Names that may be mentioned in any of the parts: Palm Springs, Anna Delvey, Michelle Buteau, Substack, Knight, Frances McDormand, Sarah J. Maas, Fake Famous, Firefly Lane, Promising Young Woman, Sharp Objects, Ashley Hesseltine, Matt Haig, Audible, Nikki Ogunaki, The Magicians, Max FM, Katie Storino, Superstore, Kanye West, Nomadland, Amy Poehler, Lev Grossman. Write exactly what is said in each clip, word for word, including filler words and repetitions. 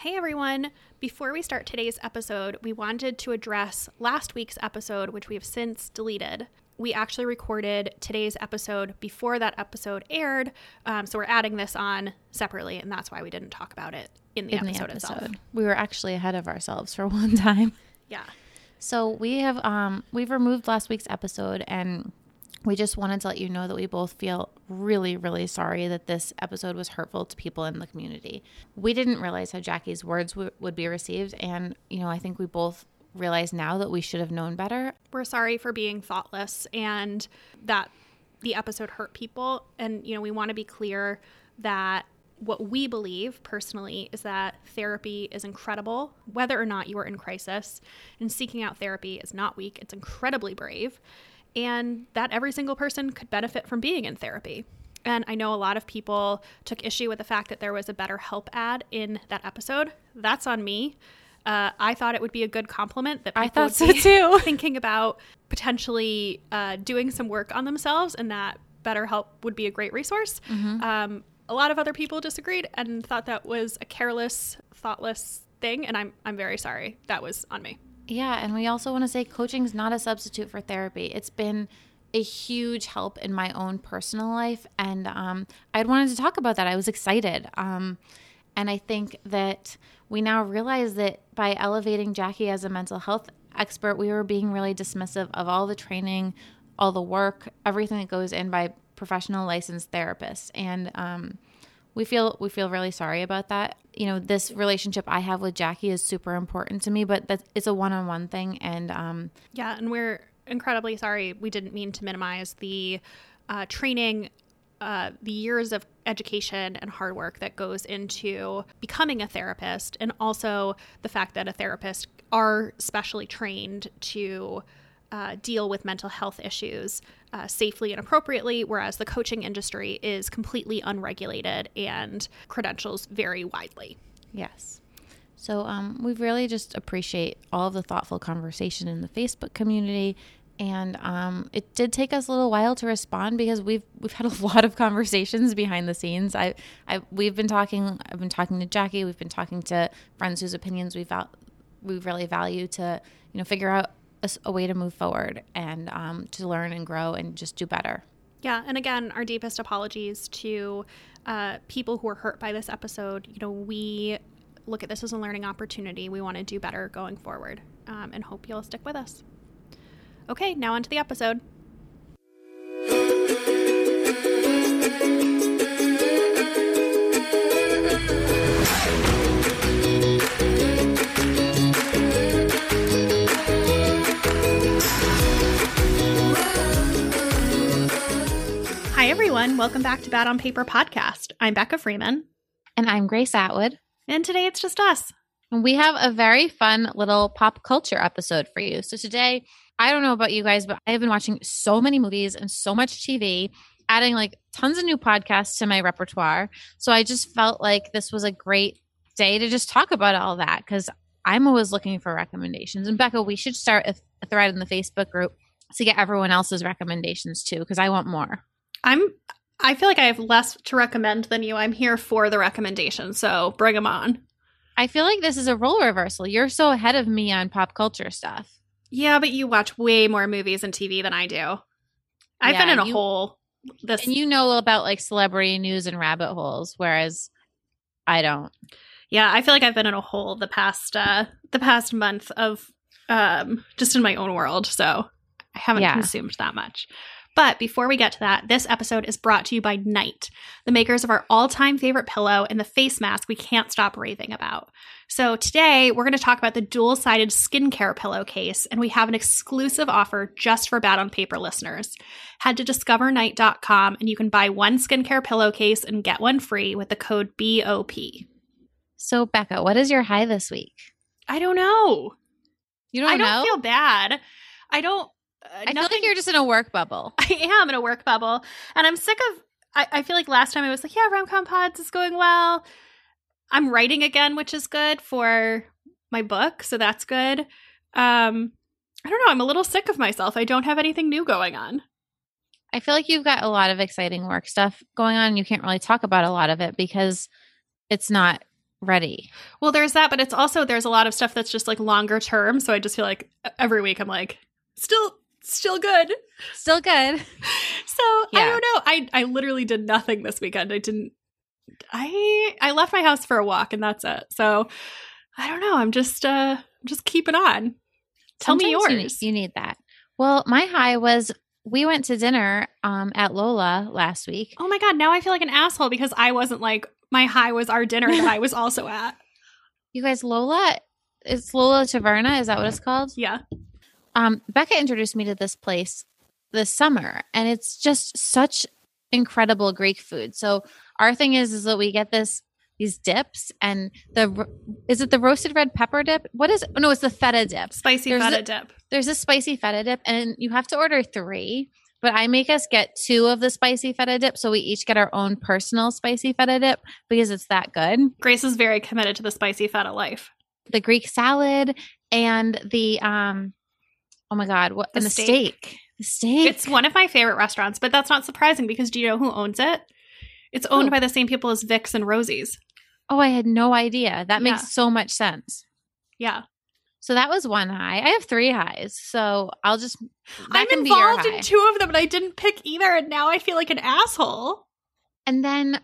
Hey everyone! Before we start today's episode, we wanted to address last week's episode, which we have since deleted. We actually recorded today's episode before that episode aired, um, so we're adding this on separately, and that's why we didn't talk about it in the, in episode, the episode itself. We were actually ahead of ourselves for one time. Yeah. So we have um, we've removed last week's episode, and we just wanted to let you know that we both feel really, really sorry that this episode was hurtful to people in the community. We didn't realize how Jackie's words w- would be received. And, you know, I think we both realize now that we should have known better. We're sorry for being thoughtless and that the episode hurt people. And, you know, we want to be clear that what we believe personally is that therapy is incredible, whether or not you are in crisis. And seeking out therapy is not weak. It's incredibly brave. And that every single person could benefit from being in therapy. And I know a lot of people took issue with the fact that there was a BetterHelp ad in that episode. That's on me. Uh, I thought it would be a good compliment that people I thought would be so too. thinking about potentially uh, doing some work on themselves, and that BetterHelp would be a great resource. Mm-hmm. Um, a lot of other people disagreed and thought that was a careless, thoughtless thing. And I'm I'm very sorry. That was on me. Yeah, and we also want to say coaching is not a substitute for therapy. It's been a huge help in my own personal life, and um, I wanted to talk about that. I was excited, um, and I think that we now realize that by elevating Jackie as a mental health expert, we were being really dismissive of all the training, all the work, everything that goes in by professional licensed therapists, and um, we feel we feel really sorry about that. You know, this relationship I have with Jackie is super important to me, but that's, it's a one-on-one thing. And um, yeah, and we're incredibly sorry. We didn't mean to minimize the uh, training, uh, the years of education and hard work that goes into becoming a therapist, and also the fact that a therapist are specially trained to uh, deal with mental health issues uh, safely and appropriately, whereas the coaching industry is completely unregulated and credentials vary widely. Yes. So um, we really just appreciate all of the thoughtful conversation in the Facebook community. And um, it did take us a little while to respond because we've we've had a lot of conversations behind the scenes. I, I we've been talking. I've been talking to Jackie. We've been talking to friends whose opinions we val- we really value to, you know, figure out A, a way to move forward and um, to learn and grow and just do better. Yeah. And again, our deepest apologies to uh, people who are hurt by this episode. You know, we look at this as a learning opportunity. We want to do better going forward, um, and hope you'll stick with us. Okay. Now onto the episode. Hi, everyone. Welcome back to Bad on Paper Podcast. I'm Becca Freeman. And I'm Grace Atwood. And today it's just us. And we have a very fun little pop culture episode for you. So today, I don't know about you guys, but I have been watching so many movies and so much T V, adding like tons of new podcasts to my repertoire. So I just felt like this was a great day to just talk about all that, because I'm always looking for recommendations. And Becca, we should start a, a thread in the Facebook group to get everyone else's recommendations too, because I want more. I'm, I feel like I have less to recommend than you. I'm here for the recommendations, so bring them on. I feel like this is a role reversal. You're so ahead of me on pop culture stuff. Yeah, but you watch way more movies and T V than I do. I've yeah, been in a you, hole. This- and you know about like celebrity news and rabbit holes, whereas I don't. Yeah, I feel like I've been in a hole the past, uh, the past month of um, just in my own world, so I haven't yeah. consumed that much. But before we get to that, this episode is brought to you by Knight, the makers of our all-time favorite pillow and the face mask we can't stop raving about. So today, we're going to talk about the dual-sided skincare pillowcase, and we have an exclusive offer just for Bad on Paper listeners. Head to discover knight dot com, and you can buy one skincare pillowcase and get one free with the code B O P. So, Becca, what is your high this week? I don't know. You don't know? I don't know? feel bad. I don't. Uh, I feel like you're just in a work bubble. I am in a work bubble. And I'm sick of – I feel like last time I was like, yeah, Rom-Com Pods is going well. I'm writing again, which is good for my book, so that's good. Um, I don't know. I'm a little sick of myself. I don't have anything new going on. I feel like you've got a lot of exciting work stuff going on. You can't really talk about a lot of it because it's not ready. Well, there's that, but it's also, there's a lot of stuff that's just like longer term. So I just feel like every week I'm like, still, still good. Still good. So yeah. I don't know. I, I literally did nothing this weekend. I didn't, I, I left my house for a walk and that's it. So I don't know. I'm just, uh, just keeping on. Tell Sometimes me yours. You need, you need that. Well, my high was, we went to dinner um, at Lola last week. Oh my God. Now I feel like an asshole because I wasn't like, my high was our dinner that I was also at. You guys, Lola, it's Lola Taverna. Is that what it's called? Yeah. Um, Becca introduced me to this place this summer and it's just such incredible Greek food. So our thing is, is that we get this, these dips and the, is it the roasted red pepper dip? What is it? No, it's the feta dip. Spicy There's feta a, dip. There's a spicy feta dip, and you have to order three, but I make us get two of the spicy feta dip, so we each get our own personal spicy feta dip because it's that good. Grace is very committed to the spicy feta life. The Greek salad and the um, oh my God, what the and the steak. steak. The steak. It's one of my favorite restaurants, but that's not surprising because do you know who owns it? It's owned Ooh. by the same people as Vic's and Rosie's. Oh, I had no idea. That yeah. makes so much sense. Yeah. So that was one high. I have three highs. So I'll just – I'm involved in two of them, and I didn't pick either, and now I feel like an asshole. And then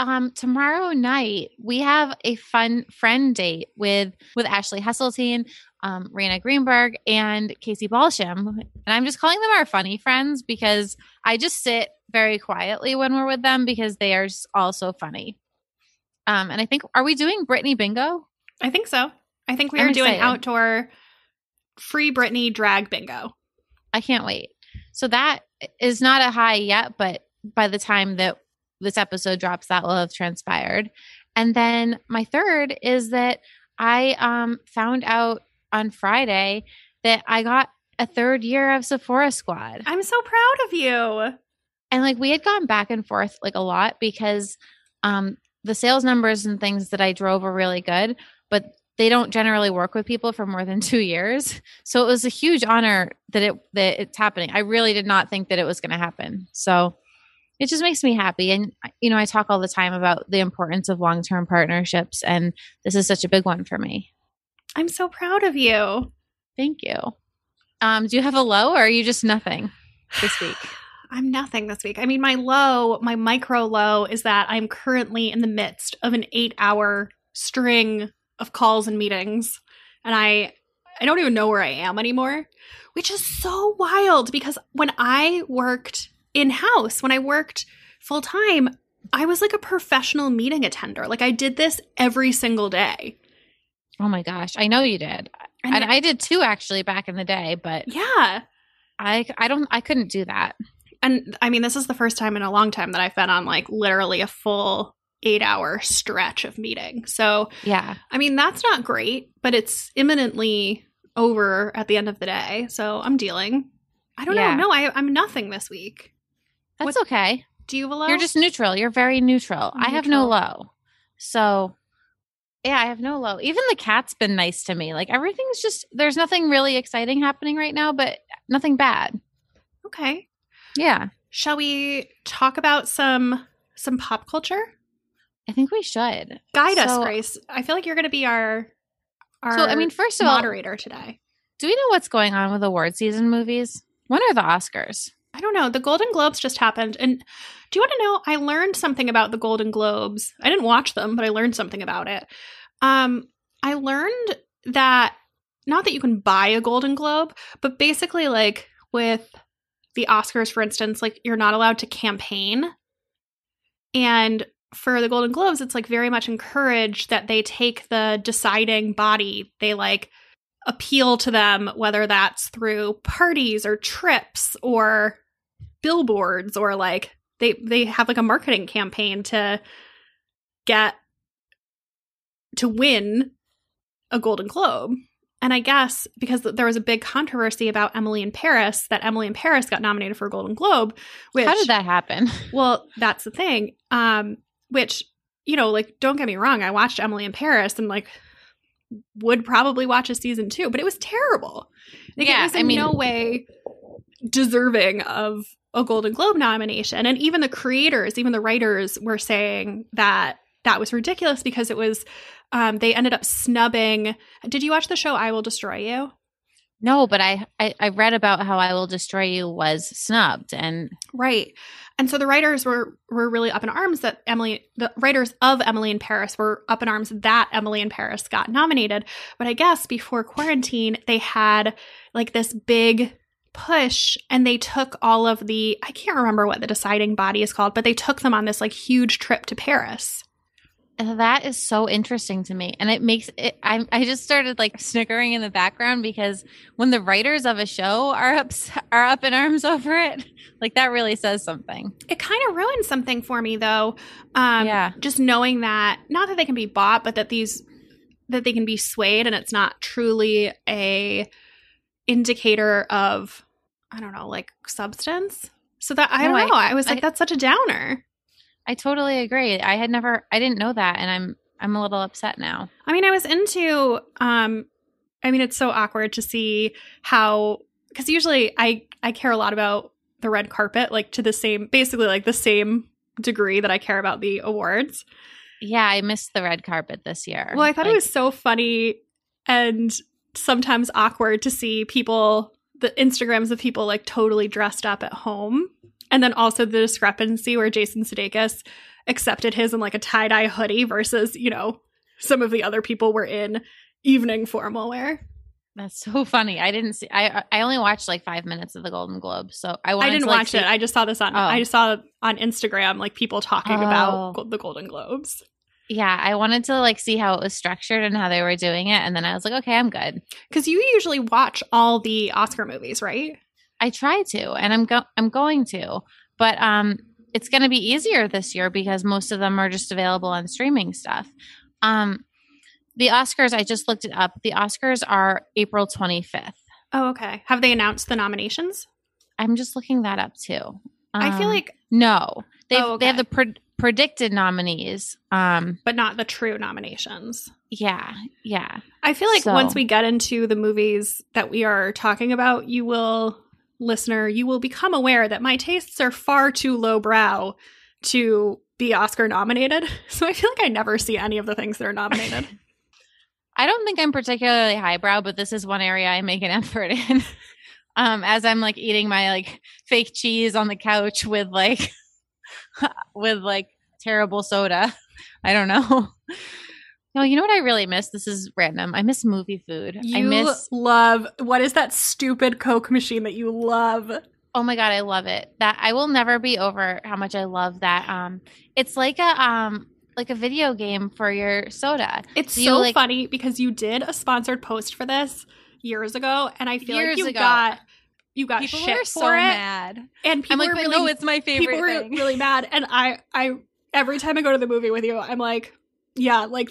um, tomorrow night, we have a fun friend date with, with Ashley Hesseltine, um, Raina Greenberg, and Casey Balsham. And I'm just calling them our funny friends because I just sit very quietly when we're with them because they are all so funny. Um, and I think – are we doing Britney Bingo? I think so. I think we I'm are doing excited. outdoor free Britney drag bingo. I can't wait. So that is not a high yet, but by the time that this episode drops, that will have transpired. And then my third is that I um, found out on Friday that I got a third year of Sephora Squad. I'm so proud of you. And like we had gone back and forth like a lot because um, the sales numbers and things that I drove were really good, but they don't generally work with people for more than two years. So it was a huge honor that it that it's happening. I really did not think that it was going to happen. So it just makes me happy. And, you know, I talk all the time about the importance of long-term partnerships, and this is such a big one for me. I'm so proud of you. Thank you. Um, do you have a low or are you just nothing this week? I'm nothing this week. I mean, my low, my micro low is that I'm currently in the midst of an eight-hour string of calls and meetings, and I I don't even know where I am anymore, which is so wild because when I worked in-house, when I worked full-time, I was like a professional meeting attender. Like I did this every single day. Oh my gosh. I know you did. And, and I did too actually back in the day, but yeah, I, I don't, I couldn't do that. And I mean, this is the first time in a long time that I've been on like literally a full eight-hour stretch of meeting. So, yeah, I mean, that's not great, but it's imminently over at the end of the day. So I'm dealing. I don't yeah. know. No, I, I'm nothing this week. That's what, okay. Do you have a low? You're just neutral. You're very neutral. neutral. I have no low. So, yeah, I have no low. Even the cat's been nice to me. Like, everything's just – there's nothing really exciting happening right now, but nothing bad. Okay. Yeah. Shall we talk about some some pop culture? I think we should. Guide so, us, Grace. I feel like you're going to be our, our so, I mean, first of moderator all, today. Do we know what's going on with award season movies? When are the Oscars? I don't know. The Golden Globes just happened. And do you want to know? I learned something about the Golden Globes. I didn't watch them, but I learned something about it. Um, I learned that, not that you can buy a Golden Globe, but basically like with the Oscars, for instance, like you're not allowed to campaign. And for the Golden Globes, it's like very much encouraged that they take the deciding body. They like appeal to them, whether that's through parties or trips or billboards, or like they, they have like a marketing campaign to get to win a Golden Globe. And I guess because there was a big controversy about Emily in Paris, that Emily in Paris got nominated for a Golden Globe. Which, how did that happen? Well, that's the thing. Um, Which, you know, like, don't get me wrong. I watched Emily in Paris and, like, would probably watch a season two. But it was terrible. Like, yeah, it was in I mean, no way deserving of a Golden Globe nomination. And even the creators, even the writers were saying that that was ridiculous because it was um, they ended up snubbing. Did you watch the show I Will Destroy You? No, but I, I, I read about how I Will Destroy You was snubbed. And right. And so the writers were, were really up in arms that Emily – the writers of Emily in Paris were up in arms that Emily in Paris got nominated. But I guess before quarantine, they had like this big push and they took all of the – I can't remember what the deciding body is called, but they took them on this like huge trip to Paris. That is so interesting to me. And it makes it, I, I just started like snickering in the background because when the writers of a show are up, are up in arms over it, like that really says something. It kind of ruins something for me though. Um, yeah. Just knowing that, not that they can be bought, but that these, that they can be swayed and it's not truly a indicator of, I don't know, like substance. So that, I no, don't know. I, I was like, I, that's such a downer. I totally agree. I had never – I didn't know that, and I'm I'm a little upset now. I mean, I was into um, – I mean, it's so awkward to see how – because usually I, I care a lot about the red carpet, like to the same – basically like the same degree that I care about the awards. Yeah, I missed the red carpet this year. Well, I thought like, it was so funny and sometimes awkward to see people – the Instagrams of people like totally dressed up at home. And then also the discrepancy where Jason Sudeikis accepted his in like a tie-dye hoodie versus, you know, some of the other people were in evening formal wear. That's so funny. I didn't see – I I only watched like five minutes of the Golden Globes. So I wanted I didn't to, like, watch see- it. I just saw this on oh. – I just saw on Instagram like people talking oh. about the Golden Globes. Yeah. I wanted to like see how it was structured and how they were doing it. And then I was like, okay, I'm good. Because you usually watch all the Oscar movies, right? I try to, and I'm go- I'm going to, but um, it's going to be easier this year because most of them are just available on streaming stuff. Um, the Oscars, I just looked it up. The Oscars are April twenty-fifth. Oh, okay. Have they announced the nominations? I'm just looking that up too. Um, I feel like no, they oh, okay. they have the pre- predicted nominees, um, but not the true nominations. Yeah, yeah. I feel like so. once we get into the movies that we are talking about, you will. Listener, you will become aware that my tastes are far too lowbrow to be Oscar nominated. So I feel like I never see any of the things that are nominated. I don't think I'm particularly highbrow, but this is one area I make an effort in. um, as I'm like eating my like fake cheese on the couch with like with like terrible soda. I don't know. No, you know what I really miss? This is random. I miss movie food. You I miss love – what is that stupid Coke machine that you love? Oh, my God. I love it. That I will never be over how much I love that. Um, It's like a um like a video game for your soda. It's so, so like, funny because you did a sponsored post for this years ago, and I feel like you ago. got – You got people shit were for so it. Mad. And people I'm like, were really, no, it's my favorite people thing. People were really mad. And I, I – every time I go to the movie with you, I'm like – yeah, like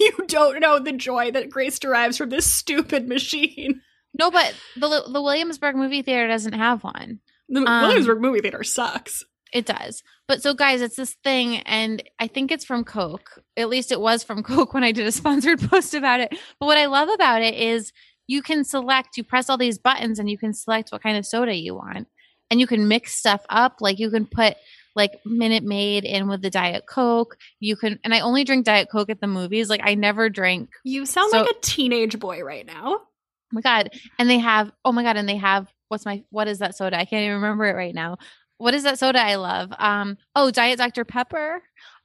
you don't know the joy that Grace derives from this stupid machine. No, but the the Williamsburg movie theater doesn't have one. The um, Williamsburg movie theater sucks. It does. But so guys, it's this thing and I think it's from Coke. At least it was from Coke when I did a sponsored post about it. But what I love about it is you can select, you press all these buttons and you can select what kind of soda you want. And you can mix stuff up. Like you can put like Minute Maid in with the Diet Coke. You can, and I only drink Diet Coke at the movies. Like I never drink. You sound so, like a teenage boy right now. Oh my God. And they have, oh my God. And they have, what's my, what is that soda? I can't even remember it right now. What is that soda I love? Um, oh, Diet Doctor Pepper.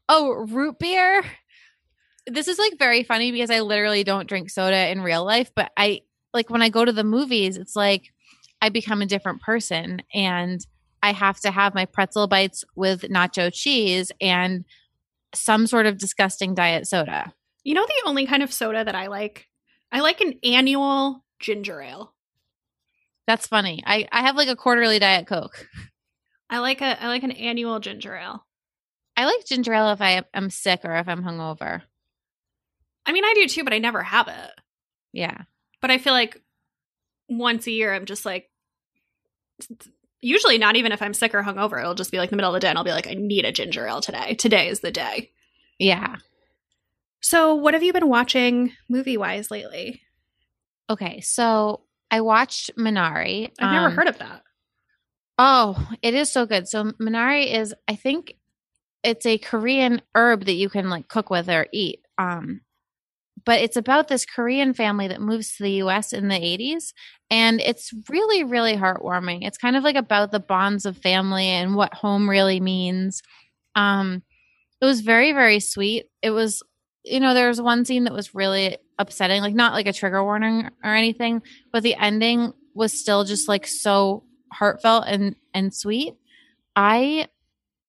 Oh, root beer. This is like very funny because I literally don't drink soda in real life. But I, like when I go to the movies, it's like I become a different person and I have to have my pretzel bites with nacho cheese and some sort of disgusting diet soda. You know the only kind of soda that I like? I like an annual ginger ale. That's funny. I, I have like a quarterly Diet Coke. I like a I like an annual ginger ale. I like ginger ale if I am sick or if I'm hungover. I mean, I do too, but I never have it. Yeah. But I feel like once a year I'm just like – usually not even if I'm sick or hungover, it'll just be like the middle of the day and I'll be like, I need a ginger ale today. Today is the day. Yeah. So what have you been watching movie-wise lately? Okay, so I watched Minari. I've um, never heard of that. Oh, it is so good. So Minari is, I think, it's a Korean herb that you can like cook with or eat. Um, but it's about this Korean family that moves to the U S in the eighties. And it's really, really heartwarming. It's kind of like about the bonds of family and what home really means. Um, it was very, very sweet. It was, you know, there was one scene that was really upsetting, like not like a trigger warning or anything, but the ending was still just like so heartfelt and, and sweet. I,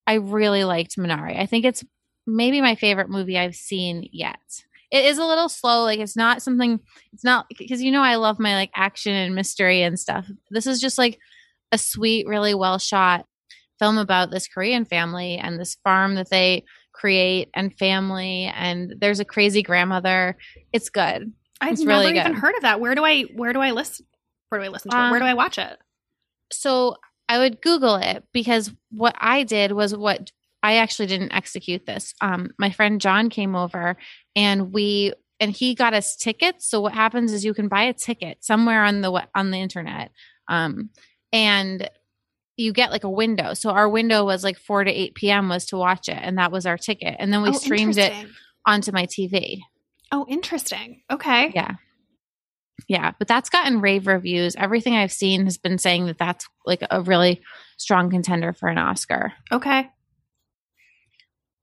I really liked Minari. I think it's maybe my favorite movie I've seen yet. It is a little slow. Like it's not something, it's not, because you know I love my like action and mystery and stuff. This is just like a sweet, really well shot film about this Korean family and this farm that they create and family, and there's a crazy grandmother. It's good. I've it's never really even good. heard of that. Where do I where do I listen where do I listen to um, it? Where do I watch it? So I would Google it, because what I did was what I actually didn't execute this. Um, my friend John came over and we and he got us tickets. So what happens is you can buy a ticket somewhere on the on the internet, um, and you get like a window. So our window was like four to eight p.m. was to watch it, and that was our ticket. And then we oh, streamed it onto my T V. Oh, interesting. Okay. Yeah. Yeah, but that's gotten rave reviews. Everything I've seen has been saying that that's like a really strong contender for an Oscar. Okay.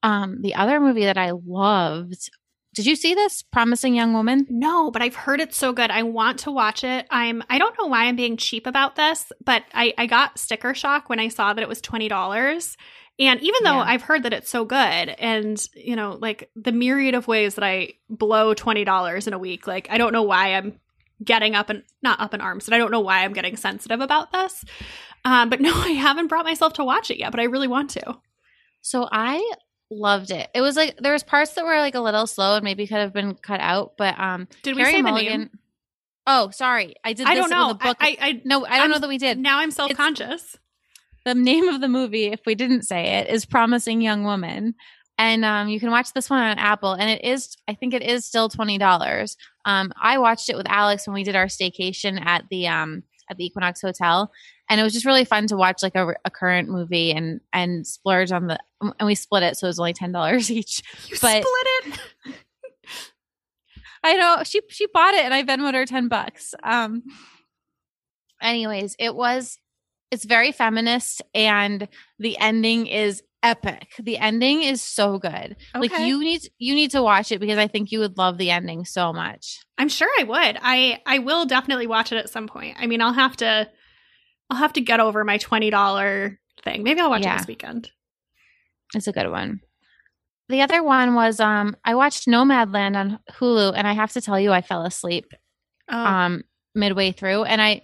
Um, the other movie that I loved, did you see this? Promising Young Woman? No, but I've heard it's so good. I want to watch it. I'm, I don't know why I'm being cheap about this, but I, I got sticker shock when I saw that it was twenty dollars. And even though yeah. I've heard that it's so good, and, you know, like the myriad of ways that I blow twenty dollars in a week, like I don't know why I'm getting up and not up in arms, and I don't know why I'm getting sensitive about this. Um, but no, I haven't brought myself to watch it yet, but I really want to. So I loved it. It was like there was parts that were like a little slow and maybe could have been cut out, but um did we Carrie say Mulligan- the name? Oh, sorry. I did I this don't know. With a book. I, I, I No, I don't I'm, know that we did. Now I'm self-conscious. It's, the name of the movie, if we didn't say it, is Promising Young Woman. And um you can watch this one on Apple, and it is I think it is still twenty dollars. Um I watched it with Alex when we did our staycation at the um at the Equinox Hotel. And it was just really fun to watch like a, a current movie and, and splurge on the, and we split it. So it was only ten dollars each. You but split it? I know she, she bought it and I Venmoed her ten bucks. Um, anyways, it was, it's very feminist, and the ending is epic. The ending is so good. Okay. Like you need you need to watch it, because I think you would love the ending so much. I'm sure I would. I I will definitely watch it at some point. I mean, I'll have to I'll have to get over my twenty dollars thing. Maybe I'll watch yeah. it this weekend. It's a good one. The other one was um I watched Nomadland on Hulu, and I have to tell you I fell asleep oh. um midway through, and I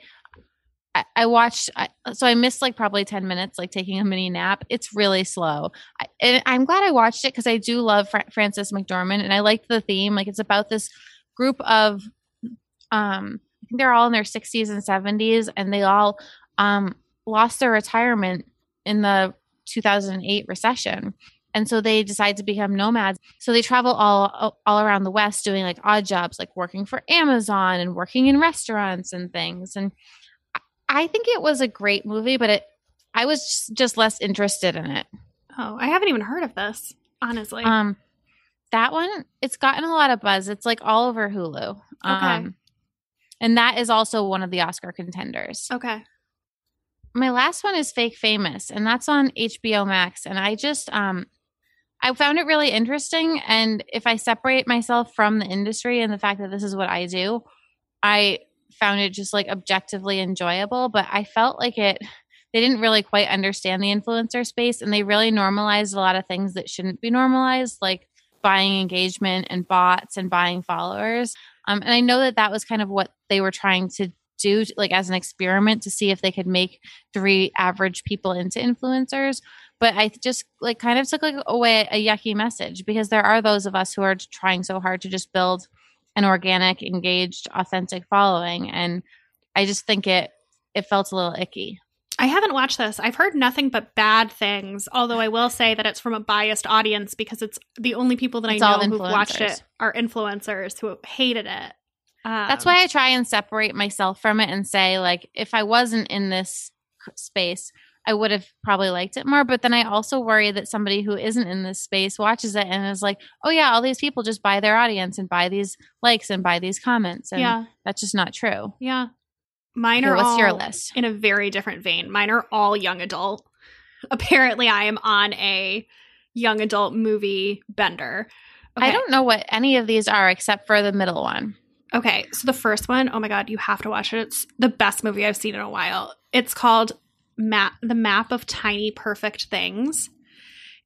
I watched, so I missed like probably ten minutes, like taking a mini nap. It's really slow. I, and I'm glad I watched it, because I do love Fra- Frances McDormand, and I liked the theme. Like it's about this group of, um, I think they're all in their sixties and seventies, and they all um, lost their retirement in the two thousand eight recession. And so they decide to become nomads. So they travel all all around the West doing like odd jobs, like working for Amazon and working in restaurants and things. And I think it was a great movie, but it, I was just less interested in it. Oh, I haven't even heard of this, honestly. Um, that one, it's gotten a lot of buzz. It's like all over Hulu. Okay. Um, and that is also one of the Oscar contenders. Okay. My last one is Fake Famous, and that's on H B O Max. And I just, um, I found it really interesting. And if I separate myself from the industry and the fact that this is what I do, I found it just like objectively enjoyable, but I felt like it, they didn't really quite understand the influencer space, and they really normalized a lot of things that shouldn't be normalized, like buying engagement and bots and buying followers. Um, and I know that that was kind of what they were trying to do, like as an experiment to see if they could make three average people into influencers. But I just like kind of took like away a yucky message, because there are those of us who are trying so hard to just build an organic, engaged, authentic following. And I just think it it felt a little icky. I haven't watched this. I've heard nothing but bad things, although I will say that it's from a biased audience, because it's the only people that it's I know who've watched it are influencers who hated it. Um, That's why I try and separate myself from it and say, like, if I wasn't in this space, I would have probably liked it more. But then I also worry that somebody who isn't in this space watches it and is like, oh, yeah, all these people just buy their audience and buy these likes and buy these comments. And yeah. that's just not true. Yeah. Mine are okay, what's all your list? In a very different vein. Mine are all young adult. Apparently, I am on a young adult movie bender. Okay. I don't know what any of these are except for the middle one. Okay, so the first one, oh my God, you have to watch it. It's the best movie I've seen in a while. It's called Ma- The Map of Tiny Perfect Things.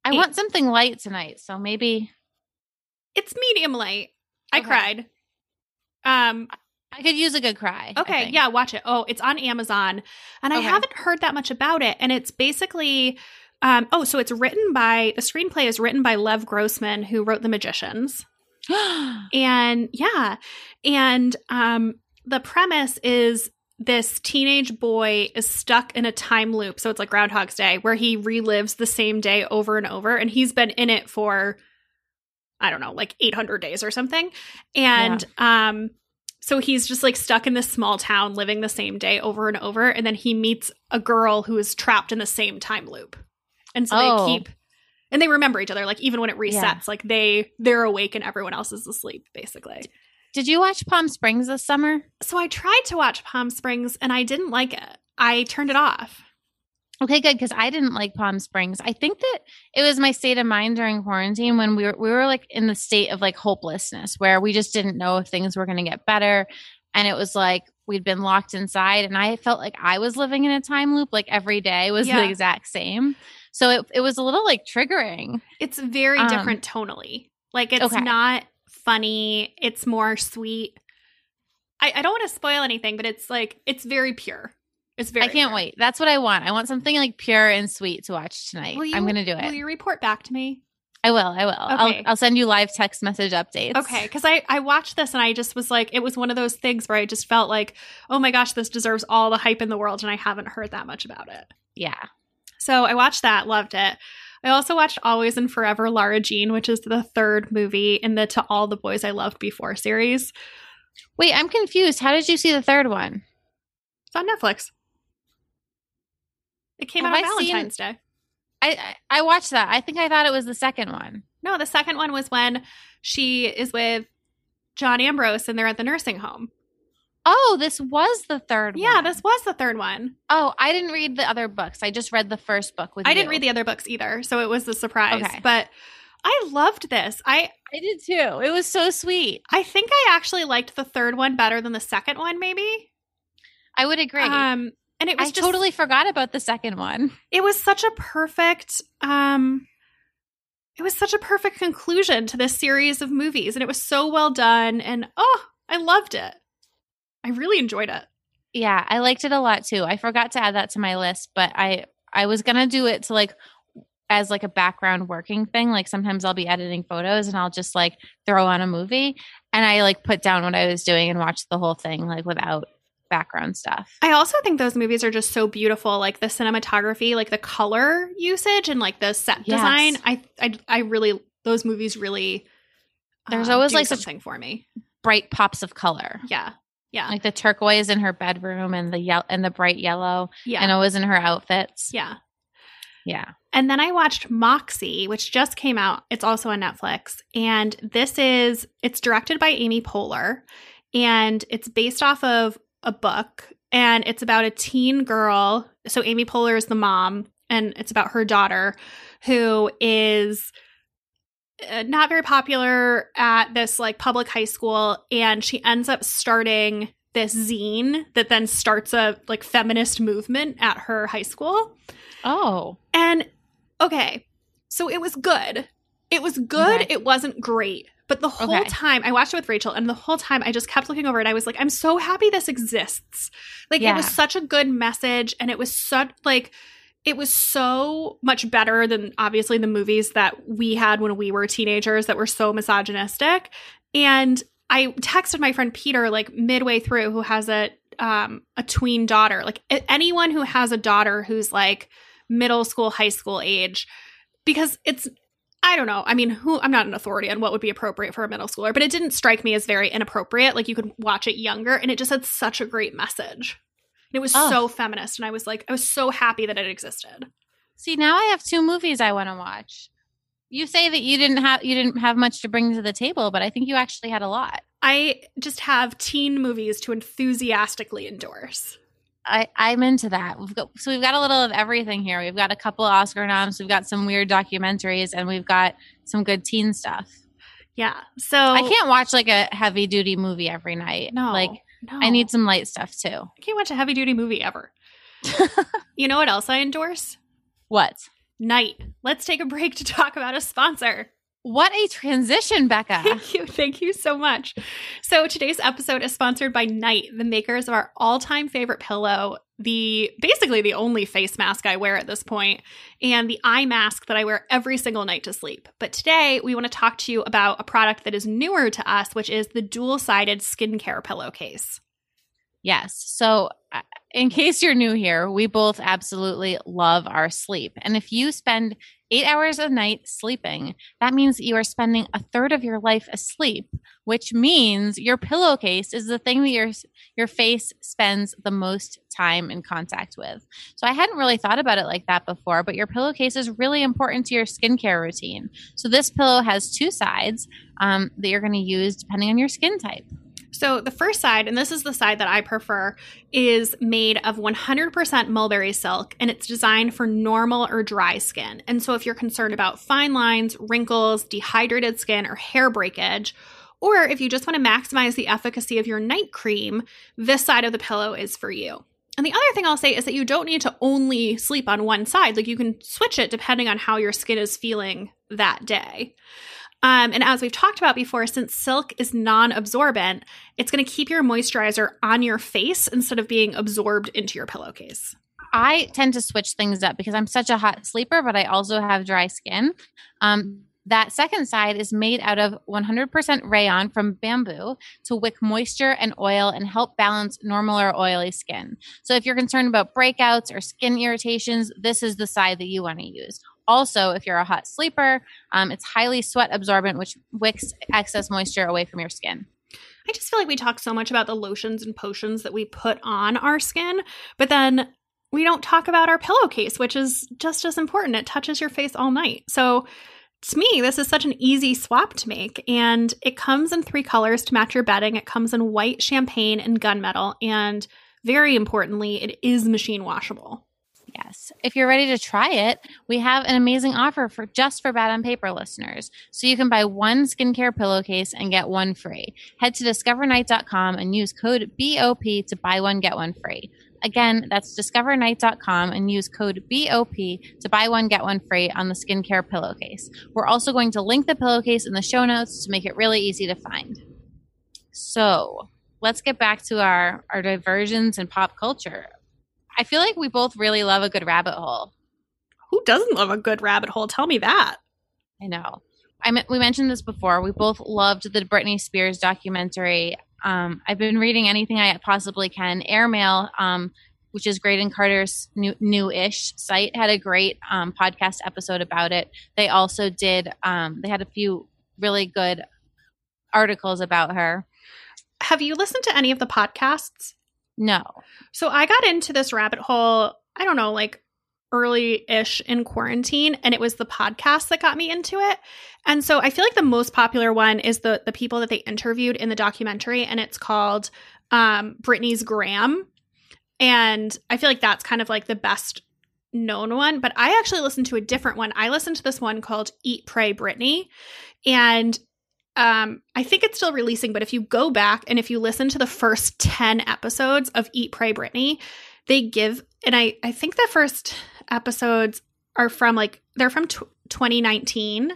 I it- want something light tonight, so maybe. It's medium light. Okay. I cried. Um, I could use a good cry. Okay, yeah, watch it. Oh, it's on Amazon, and okay. I haven't heard that much about it, and it's basically um, – oh, so it's written by – the screenplay is written by Lev Grossman, who wrote The Magicians. And yeah, and um, the premise is this teenage boy is stuck in a time loop. So it's like Groundhog's Day, where he relives the same day over and over. And he's been in it for, I don't know, like eight hundred days or something. And yeah. um, so he's just like stuck in this small town living the same day over and over. And then he meets a girl who is trapped in the same time loop. And so oh. they keep... And they remember each other, like even when it resets, yeah. like they they're awake and everyone else is asleep, basically. Did you watch Palm Springs this summer? So I tried to watch Palm Springs and I didn't like it. I turned it off. Okay, good, because I didn't like Palm Springs. I think that it was my state of mind during quarantine when we were we were like in the state of like hopelessness where we just didn't know if things were going to get better. And it was like we'd been locked inside and I felt like I was living in a time loop, like every day was yeah. the exact same. So it it was a little like triggering. It's very um, different tonally. Like it's okay. not funny. It's more sweet. I, I don't want to spoil anything, but it's like it's very pure. It's very. I can't pure. wait. That's what I want. I want something like pure and sweet to watch tonight. You, I'm going to do it. Will you report back to me? I will. I will. Okay. I'll, I'll send you live text message updates. Okay. Because I, I watched this and I just was like, it was one of those things where I just felt like, oh my gosh, this deserves all the hype in the world, and I haven't heard that much about it. Yeah. So I watched that, loved it. I also watched Always and Forever Lara Jean, which is the third movie in the To All the Boys I Loved Before series. Wait, I'm confused. How did you see the third one? It's on Netflix. It came Have out on I Valentine's seen... Day. I, I I watched that. I think I thought it was the second one. No, the second one was when she is with John Ambrose and they're at the nursing home. Oh, this was the third one. Yeah, this was the third one. Oh, I didn't read the other books. I just read the first book with I you. didn't read the other books either, so it was a surprise. Okay. But I loved this. I I did too. It was so sweet. I think I actually liked the third one better than the second one, maybe. I would agree. Um, and it was I just, totally forgot about the second one. It was such a perfect um it was such a perfect conclusion to this series of movies, and it was so well done, and oh, I loved it. I really enjoyed it. Yeah, I liked it a lot too. I forgot to add that to my list, but I I was going to do it to like as like a background working thing. Like sometimes I'll be editing photos and I'll just like throw on a movie, and I like put down what I was doing and watch the whole thing like without background stuff. I also think those movies are just so beautiful, like the cinematography, like the color usage and like the set design. Yes. I, I I really those movies really There's um, always like something such for me. Bright pops of color. Yeah. Yeah. Like the turquoise in her bedroom and the ye- and the bright yellow. Yeah. And always in her outfits. Yeah. Yeah. And then I watched Moxie, which just came out. It's also on Netflix. And this is – it's directed by Amy Poehler. And it's based off of a book. And it's about a teen girl. So Amy Poehler is the mom. And it's about her daughter who is – not very popular at this like public high school, and she ends up starting this zine that then starts a like feminist movement at her high school. Oh. And okay. So it was good. It was good. Okay. It wasn't great. But the whole okay. time I watched it with Rachel, and the whole time I just kept looking over it. I was like, I'm so happy this exists. Like yeah. it was such a good message, and it was such like it was so much better than, obviously, the movies that we had when we were teenagers that were so misogynistic. And I texted my friend Peter, like, midway through, who has a um, a tween daughter. Like, anyone who has a daughter who's, like, middle school, high school age. Because it's – I don't know. I mean, who I'm not an authority on what would be appropriate for a middle schooler. But it didn't strike me as very inappropriate. Like, you could watch it younger. And it just had such a great message. And it was oh. so feminist. And I was like, I was so happy that it existed. See, now I have two movies I want to watch. You say that you didn't have you didn't have much to bring to the table, but I think you actually had a lot. I just have teen movies to enthusiastically endorse. I, I'm into that. We've got, so we've got a little of everything here. We've got a couple Oscar noms. We've got some weird documentaries, and we've got some good teen stuff. Yeah. So I can't watch like a heavy duty movie every night. No. Like no. I need some light stuff too. I can't watch a heavy duty movie ever. You know what else I endorse? What? Knight. Let's take a break to talk about a sponsor. What a transition, Becca. Thank you. Thank you so much. So today's episode is sponsored by Knight, the makers of our all-time favorite pillow, the basically the only face mask I wear at this point, and the eye mask that I wear every single night to sleep. But today we want to talk to you about a product that is newer to us, which is the dual-sided skincare pillowcase. Yes. So in case you're new here, we both absolutely love our sleep. And if you spend eight hours a night sleeping, that means that you are spending a third of your life asleep, which means your pillowcase is the thing that your your face spends the most time in contact with. So I hadn't really thought about it like that before, but your pillowcase is really important to your skincare routine. So this pillow has two sides um, that you're going to use depending on your skin type. So the first side, and this is the side that I prefer, is made of one hundred percent mulberry silk, and it's designed for normal or dry skin. And so if you're concerned about fine lines, wrinkles, dehydrated skin, or hair breakage, or if you just want to maximize the efficacy of your night cream, this side of the pillow is for you. And the other thing I'll say is that you don't need to only sleep on one side. Like you can switch it depending on how your skin is feeling that day. Um, and as we've talked about before, since silk is non-absorbent, it's going to keep your moisturizer on your face instead of being absorbed into your pillowcase. I tend to switch things up because I'm such a hot sleeper, but I also have dry skin. Um, that second side is made out of one hundred percent rayon from bamboo to wick moisture and oil and help balance normal or oily skin. So if you're concerned about breakouts or skin irritations, this is the side that you want to use. Also, if you're a hot sleeper, um, it's highly sweat absorbent, which wicks excess moisture away from your skin. I just feel like we talk so much about the lotions and potions that we put on our skin, but then we don't talk about our pillowcase, which is just as important. It touches your face all night. So to me, this is such an easy swap to make, and it comes in three colors to match your bedding. It comes in white, champagne, and gunmetal, and very importantly, it is machine washable. Yes. If you're ready to try it, we have an amazing offer for just for Bad on Paper listeners. So you can buy one skincare pillowcase and get one free. Head to discover night dot com and use code B O P to buy one, get one free. Again, that's discover night dot com and use code B O P to buy one, get one free on the skincare pillowcase. We're also going to link the pillowcase in the show notes to make it really easy to find. So let's get back to our, our diversions in pop culture. I feel like we both really love a good rabbit hole. Who doesn't love a good rabbit hole? Tell me that. I know. I mean, we mentioned this before. We both loved the Britney Spears documentary. Um, I've been reading anything I possibly can. Airmail, um, which is Graydon Carter's new, new-ish site, had a great um, podcast episode about it. They also did um, – they had a few really good articles about her. Have you listened to any of the podcasts? No. So I got into this rabbit hole, I don't know, like early-ish in quarantine, and it was the podcast that got me into it. And so I feel like the most popular one is the the people that they interviewed in the documentary, and it's called um, Britney's Gram. And I feel like that's kind of like the best known one, but I actually listened to a different one. I listened to this one called Eat, Pray, Britney, and Um, I think it's still releasing, but if you go back and if you listen to the first ten episodes of Eat, Pray, Britney, they give, and I, I think the first episodes are from like, they're from t- twenty nineteen,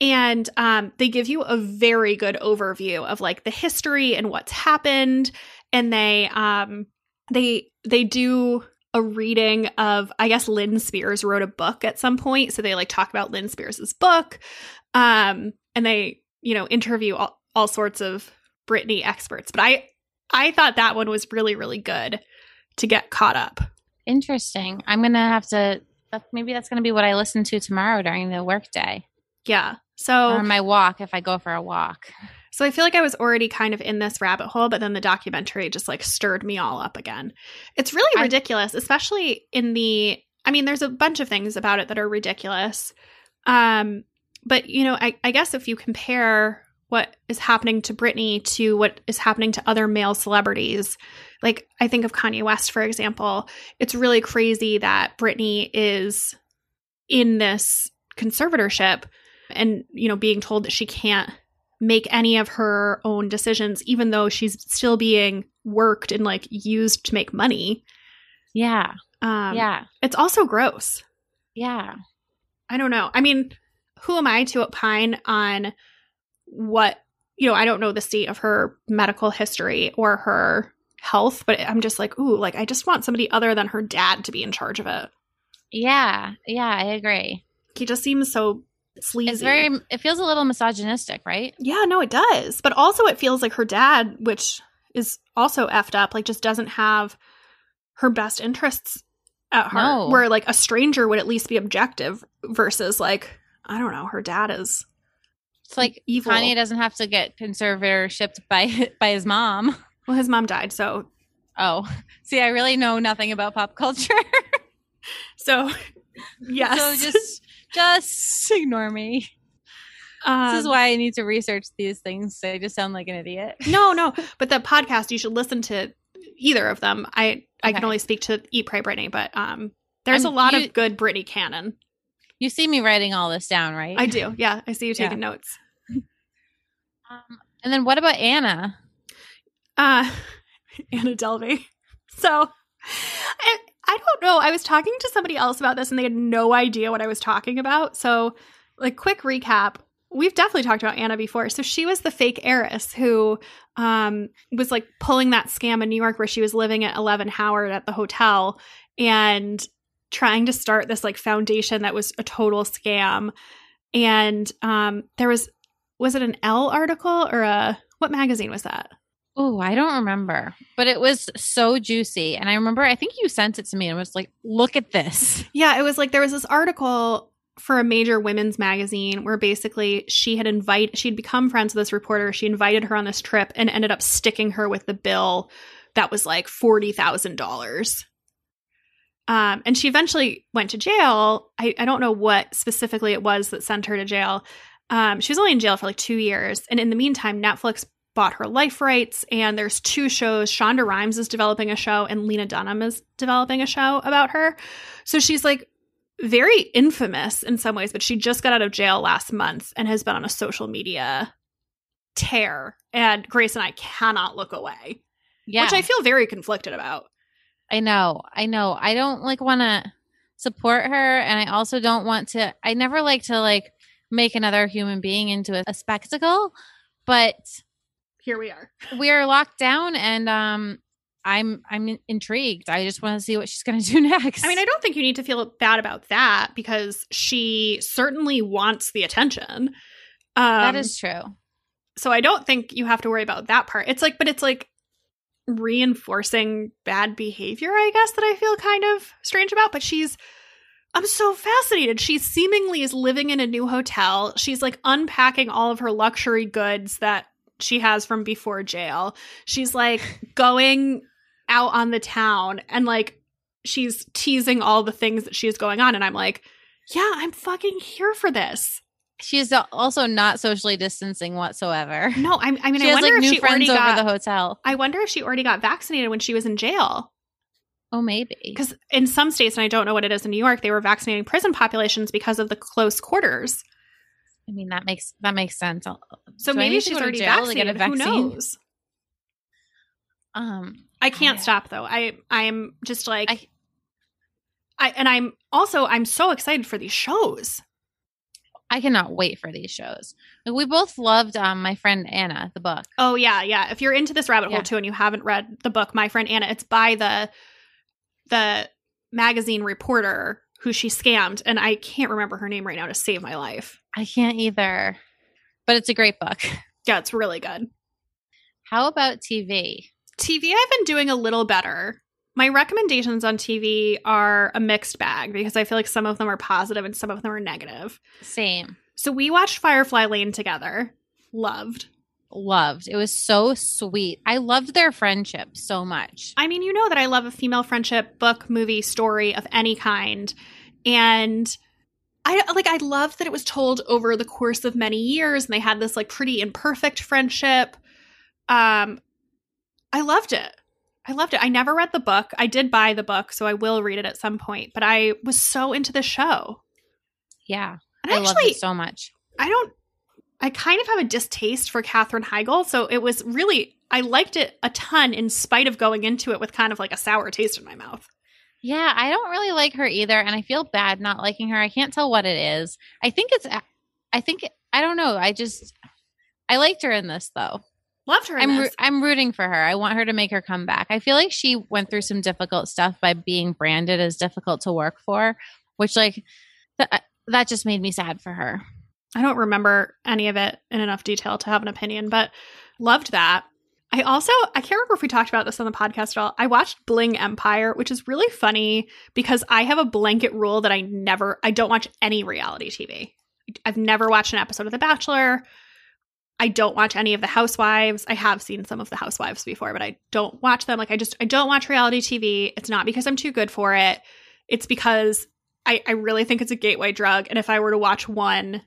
and um, they give you a very good overview of like the history and what's happened. And they, um, they, they do a reading of, I guess Lynn Spears wrote a book at some point. So they like talk about Lynn Spears's book. Um, and they, you know, interview all, all sorts of Britney experts. But I I thought that one was really, really good to get caught up. Interesting. I'm going to have to, maybe that's going to be what I listen to tomorrow during the workday. Yeah. So, or my walk, if I go for a walk. So I feel like I was already kind of in this rabbit hole, but then the documentary just like stirred me all up again. It's really ridiculous, I, especially in the, I mean, there's a bunch of things about it that are ridiculous. Um, but, you know, I, I guess if you compare what is happening to Britney to what is happening to other male celebrities, like I think of Kanye West, for example, it's really crazy that Britney is in this conservatorship and, you know, being told that she can't make any of her own decisions, even though she's still being worked and like used to make money. Yeah. Um, yeah. It's also gross. Yeah. I don't know. I mean, who am I to opine on what, you know, I don't know the state of her medical history or her health, but I'm just like, ooh, like I just want somebody other than her dad to be in charge of it. Yeah. Yeah. I agree. He just seems so sleazy. It's very, it feels a little misogynistic, right? Yeah, no, it does. But also it feels like her dad, which is also effed up, like just doesn't have her best interests at heart. No. Where like a stranger would at least be objective versus like, I don't know, her dad is It's like evil. Kanye doesn't have to get conservatorshipped by by his mom. Well, his mom died, so. Oh. See, I really know nothing about pop culture. So, yes. So just... Just ignore me. Um, this is why I need to research these things. I just sound like an idiot. No, no. But the podcast, you should listen to either of them. I, okay. I can only speak to Eat, Pray, Britney, but um, there's I'm, a lot you, of good Britney canon. You see me writing all this down, right? I do. Yeah. I see you taking yeah. notes. Um, and then what about Anna? Uh, Anna Delvey. So I, I don't know. I was talking to somebody else about this and they had no idea what I was talking about. So, like, quick recap. We've definitely talked about Anna before. So she was the fake heiress who um, was, like, pulling that scam in New York where she was living at eleven Howard at the hotel and trying to start this, like, foundation that was a total scam. And um, there was – was it an Elle article or a – what magazine was that? Oh, I don't remember, but it was so juicy. And I remember, I think you sent it to me and was like, look at this. Yeah, it was like there was this article for a major women's magazine where basically she had invite, she'd become friends with this reporter. She invited her on this trip and ended up sticking her with the bill that was like forty thousand dollars. Um, and she eventually went to jail. I, I don't know what specifically it was that sent her to jail. Um, she was only in jail for like two years. And in the meantime, Netflix bought her life rights, and there's two shows. Shonda Rhimes is developing a show, and Lena Dunham is developing a show about her. So she's like very infamous in some ways, but she just got out of jail last month and has been on a social media tear. And Grace and I cannot look away, yeah. Which I feel very conflicted about. I know, I know. I don't like want to support her, and I also don't want to. I never like to like make another human being into a, a spectacle, but. Here we are. We are locked down, and um, I'm I'm intrigued. I just want to see what she's going to do next. I mean, I don't think you need to feel bad about that because she certainly wants the attention. Um, that is true. So I don't think you have to worry about that part. It's like, but it's like reinforcing bad behavior, I guess, that I feel kind of strange about. But she's, I'm so fascinated. She seemingly is living in a new hotel. She's like unpacking all of her luxury goods that she has from before jail. She's like going out on the town and like she's teasing all the things that she's going on. And I'm like, yeah, I'm fucking here for this. She's also not socially distancing whatsoever. No, I, I mean, she I has, wonder like, if new she friends over got, the hotel. I wonder if she already got vaccinated when she was in jail. Oh, maybe. Because in some states, and I don't know what it is in New York, they were vaccinating prison populations because of the close quarters. I mean, that makes that makes sense. I'll, so maybe she's already vaccinated. Who knows? Um, I can't I, stop though. I I'm just like, I, I and I'm also I'm so excited for these shows. I cannot wait for these shows. Like, we both loved um, My Friend Anna, the book. Oh yeah, yeah. If you're into this rabbit yeah. hole too and you haven't read the book My Friend Anna, it's by the the magazine reporter who she scammed, and I can't remember her name right now to save my life. I can't either. But it's a great book. Yeah, it's really good. How about T V? T V, I've been doing a little better. My recommendations on T V are a mixed bag because I feel like some of them are positive and some of them are negative. Same. So we watched Firefly Lane together. Loved. loved. It was so sweet. I loved their friendship so much. I mean, you know that I love a female friendship book, movie, story of any kind. And I like I loved that it was told over the course of many years and they had this like pretty imperfect friendship. Um I loved it. I loved it. I never read the book. I did buy the book, so I will read it at some point, but I was so into the show. Yeah. And I actually, loved it so much. I don't I kind of have a distaste for Katherine Heigl, so it was really I liked it a ton in spite of going into it with kind of like a sour taste in my mouth. Yeah, I don't really like her either, and I feel bad not liking her. I can't tell what it is. I think it's I think I don't know. I just I liked her in this though. Loved her in I'm this. Ro- I'm rooting for her. I want her to make her comeback. I feel like she went through some difficult stuff by being branded as difficult to work for, which like th- that just made me sad for her. I don't remember any of it in enough detail to have an opinion, but loved that. I also, I can't remember if we talked about this on the podcast at all. I watched Bling Empire, which is really funny because I have a blanket rule that I never, I don't watch any reality T V. I've never watched an episode of The Bachelor. I don't watch any of The Housewives. I have seen some of The Housewives before, but I don't watch them. Like I just, I don't watch reality T V. It's not because I'm too good for it. It's because I, I really think it's a gateway drug. And if I were to watch one,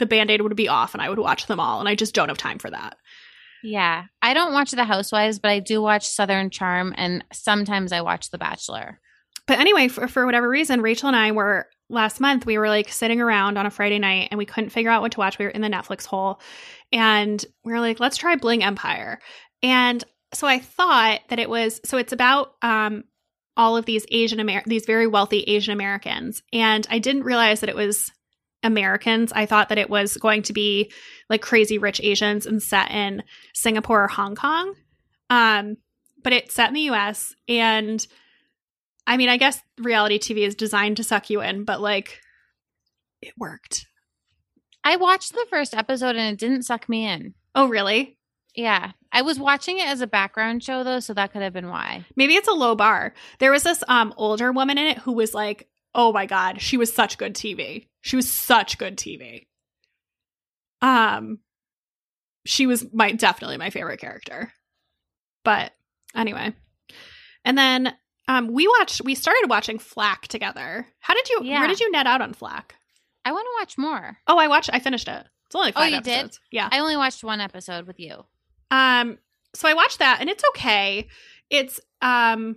the Band-Aid would be off and I would watch them all. And I just don't have time for that. Yeah. I don't watch The Housewives, but I do watch Southern Charm. And sometimes I watch The Bachelor. But anyway, for, for whatever reason, Rachel and I were last month, we were like sitting around on a Friday night and we couldn't figure out what to watch. We were in the Netflix hole and we were like, let's try Bling Empire. And so I thought that it was, so it's about, um, all of these Asian Amer- these very wealthy Asian Americans. And I didn't realize that it was Americans. I thought that it was going to be like Crazy Rich Asians and set in Singapore or Hong Kong. Um, but it's set in the U S. And I mean, I guess reality T V is designed to suck you in, but like it worked. I watched the first episode and it didn't suck me in. Oh, really? Yeah. I was watching it as a background show though, so that could have been why. Maybe it's a low bar. There was this um older woman in it who was like, oh my God, she was such good T V. She was such good T V. Um, she was my definitely my favorite character. But anyway, and then um, we watched. We started watching Flack together. How did you? Yeah. Where did you net out on Flack? I want to watch more. Oh, I watched. I finished it. It's only five. Oh, you episodes. Did? Yeah, I only watched one episode with you. Um, so I watched that, and it's okay. It's um,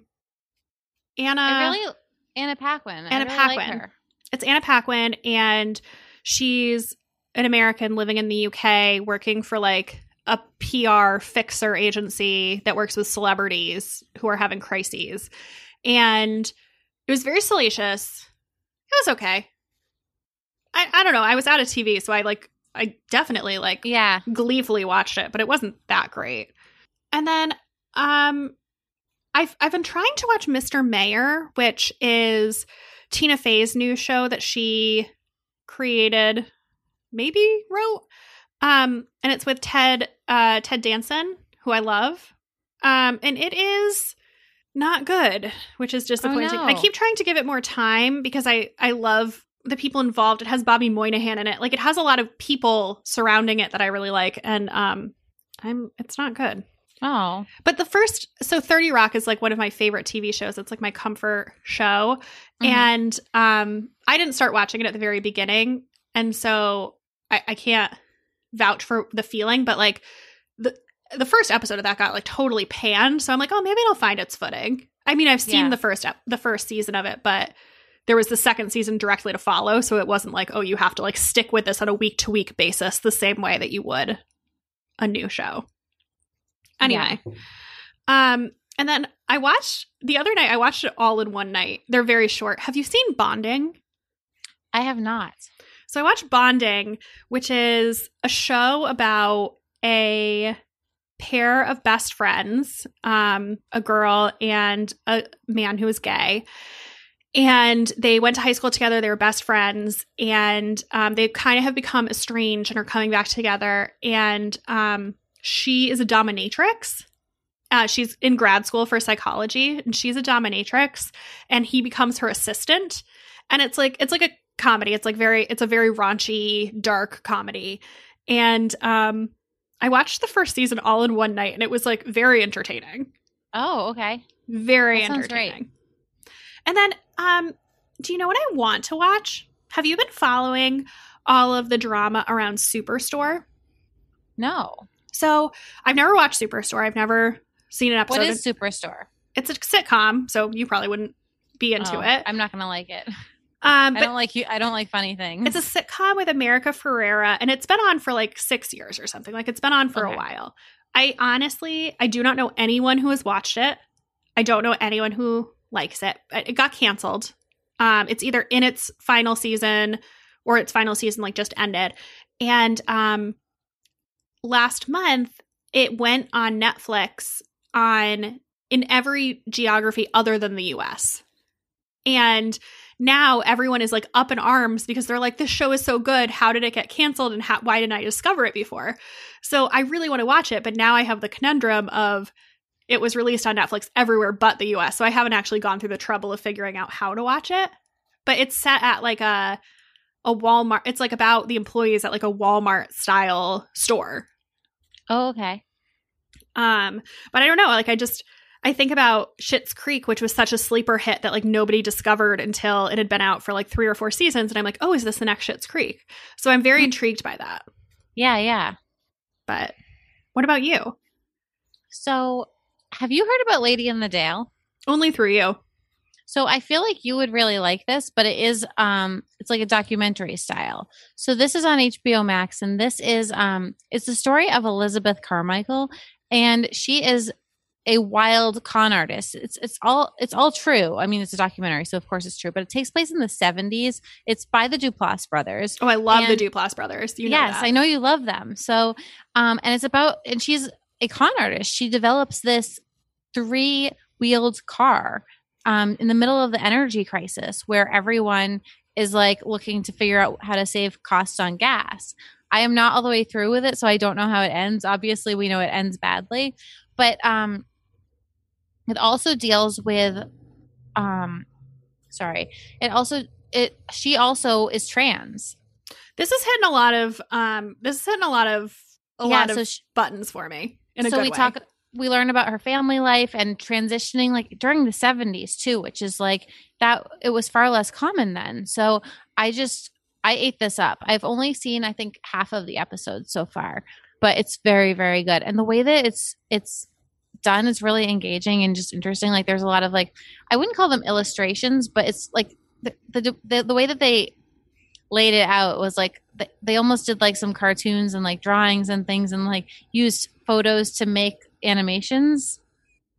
Anna. I really Anna Paquin. Anna I really Paquin. Like her. It's Anna Paquin, and she's an American living in the U K, working for like a P R fixer agency that works with celebrities who are having crises. And it was very salacious. It was okay. I, I don't know. I was out of T V, so I like I definitely like yeah. gleefully watched it, but it wasn't that great. And then um, I've I've been trying to watch Mister Mayor, which is Tina Fey's new show that she created, maybe wrote, um, and it's with Ted uh, Ted Danson, who I love, um, and it is not good, which is disappointing. Oh, no. I keep trying to give it more time because I, I love the people involved. It has Bobby Moynihan in it. Like, it has a lot of people surrounding it that I really like, and um, I'm it's not good. Oh, but the first so thirty Rock is like one of my favorite T V shows. It's like my comfort show. Mm-hmm. And um, I didn't start watching it at the very beginning. And so I, I can't vouch for the feeling. But like the the first episode of that got like totally panned. So I'm like, oh, maybe it'll find its footing. I mean, I've seen yeah. the first ep- the first season of it, but there was the second season directly to follow. So it wasn't like, oh, you have to like stick with this on a week to week basis the same way that you would a new show. Anyway, yeah. um, and then I watched the other night, I watched it all in one night. They're very short. Have you seen Bonding? I have not. So I watched Bonding, which is a show about a pair of best friends, um, a girl and a man who is gay. And they went to high school together. They were best friends. And um, they kind of have become estranged and are coming back together. And um she is a dominatrix. Uh, she's in grad school for psychology, and she's a dominatrix, and he becomes her assistant. And it's like it's like a comedy. It's like very it's a very raunchy, dark comedy. And um, I watched the first season all in one night, and it was, like, very entertaining. Oh, okay. Very that entertaining. Sounds great. And then, um, do you know what I want to watch? Have you been following all of the drama around Superstore? No. So I've never watched Superstore. I've never seen an episode. What is of- Superstore? It's a sitcom, so you probably wouldn't be into oh, it. I'm not going to like it. Um, but I don't like you. I don't like funny things. It's a sitcom with America Ferrera, and it's been on for like six years or something. Like it's been on for okay. a while. I honestly, I do not know anyone who has watched it. I don't know anyone who likes it. It got canceled. Um, it's either in its final season or its final season like just ended. And um, last month it went on Netflix on in every geography other than the U S and now everyone is like up in arms because they're like, this show is so good. How did it get canceled? And how, why didn't I discover it before? So I really want to watch it. But now I have the conundrum of it was released on Netflix everywhere but the U S. So I haven't actually gone through the trouble of figuring out how to watch it. But it's set at like a a Walmart. It's like about the employees at like a Walmart style store. Oh, okay. Um, but I don't know. Like I just... I think about Schitt's Creek, which was such a sleeper hit that like nobody discovered until it had been out for like three or four seasons. And I'm like, oh, is this the next Schitt's Creek? So I'm very intrigued by that. Yeah, yeah. But what about you? So have you heard about Lady in the Dale? Only through you. So I feel like you would really like this, but it is um, it's like a documentary style. So this is on H B O Max, and this is um, it's the story of Elizabeth Carmichael, and she is a wild con artist. It's it's all it's all true. I mean, it's a documentary, so of course it's true. But it takes place in the seventies. It's by the Duplass brothers. Oh, I love and, the Duplass brothers. You know yes, that. I know you love them. So, um, and it's about and she's a con artist. She develops this three-wheeled car um, in the middle of the energy crisis, where everyone is like looking to figure out how to save costs on gas. I am not all the way through with it, so I don't know how it ends. Obviously, we know it ends badly, but um. It also deals with, um, sorry. It also it she also is trans. This is hitting a lot of um. This is hitting a lot of a yeah, lot so of she, buttons for me. In a so good we way. talk. We learn about her family life and transitioning, like during the seventies too, which is like that. It was far less common then. So I just I ate this up. I've only seen I think half of the episodes so far, but it's very very good. And the way that it's it's. done is really engaging and just interesting. Like there's a lot of like, I wouldn't call them illustrations, but it's like the the the, the way that they laid it out was like the, they almost did like some cartoons and like drawings and things and like used photos to make animations.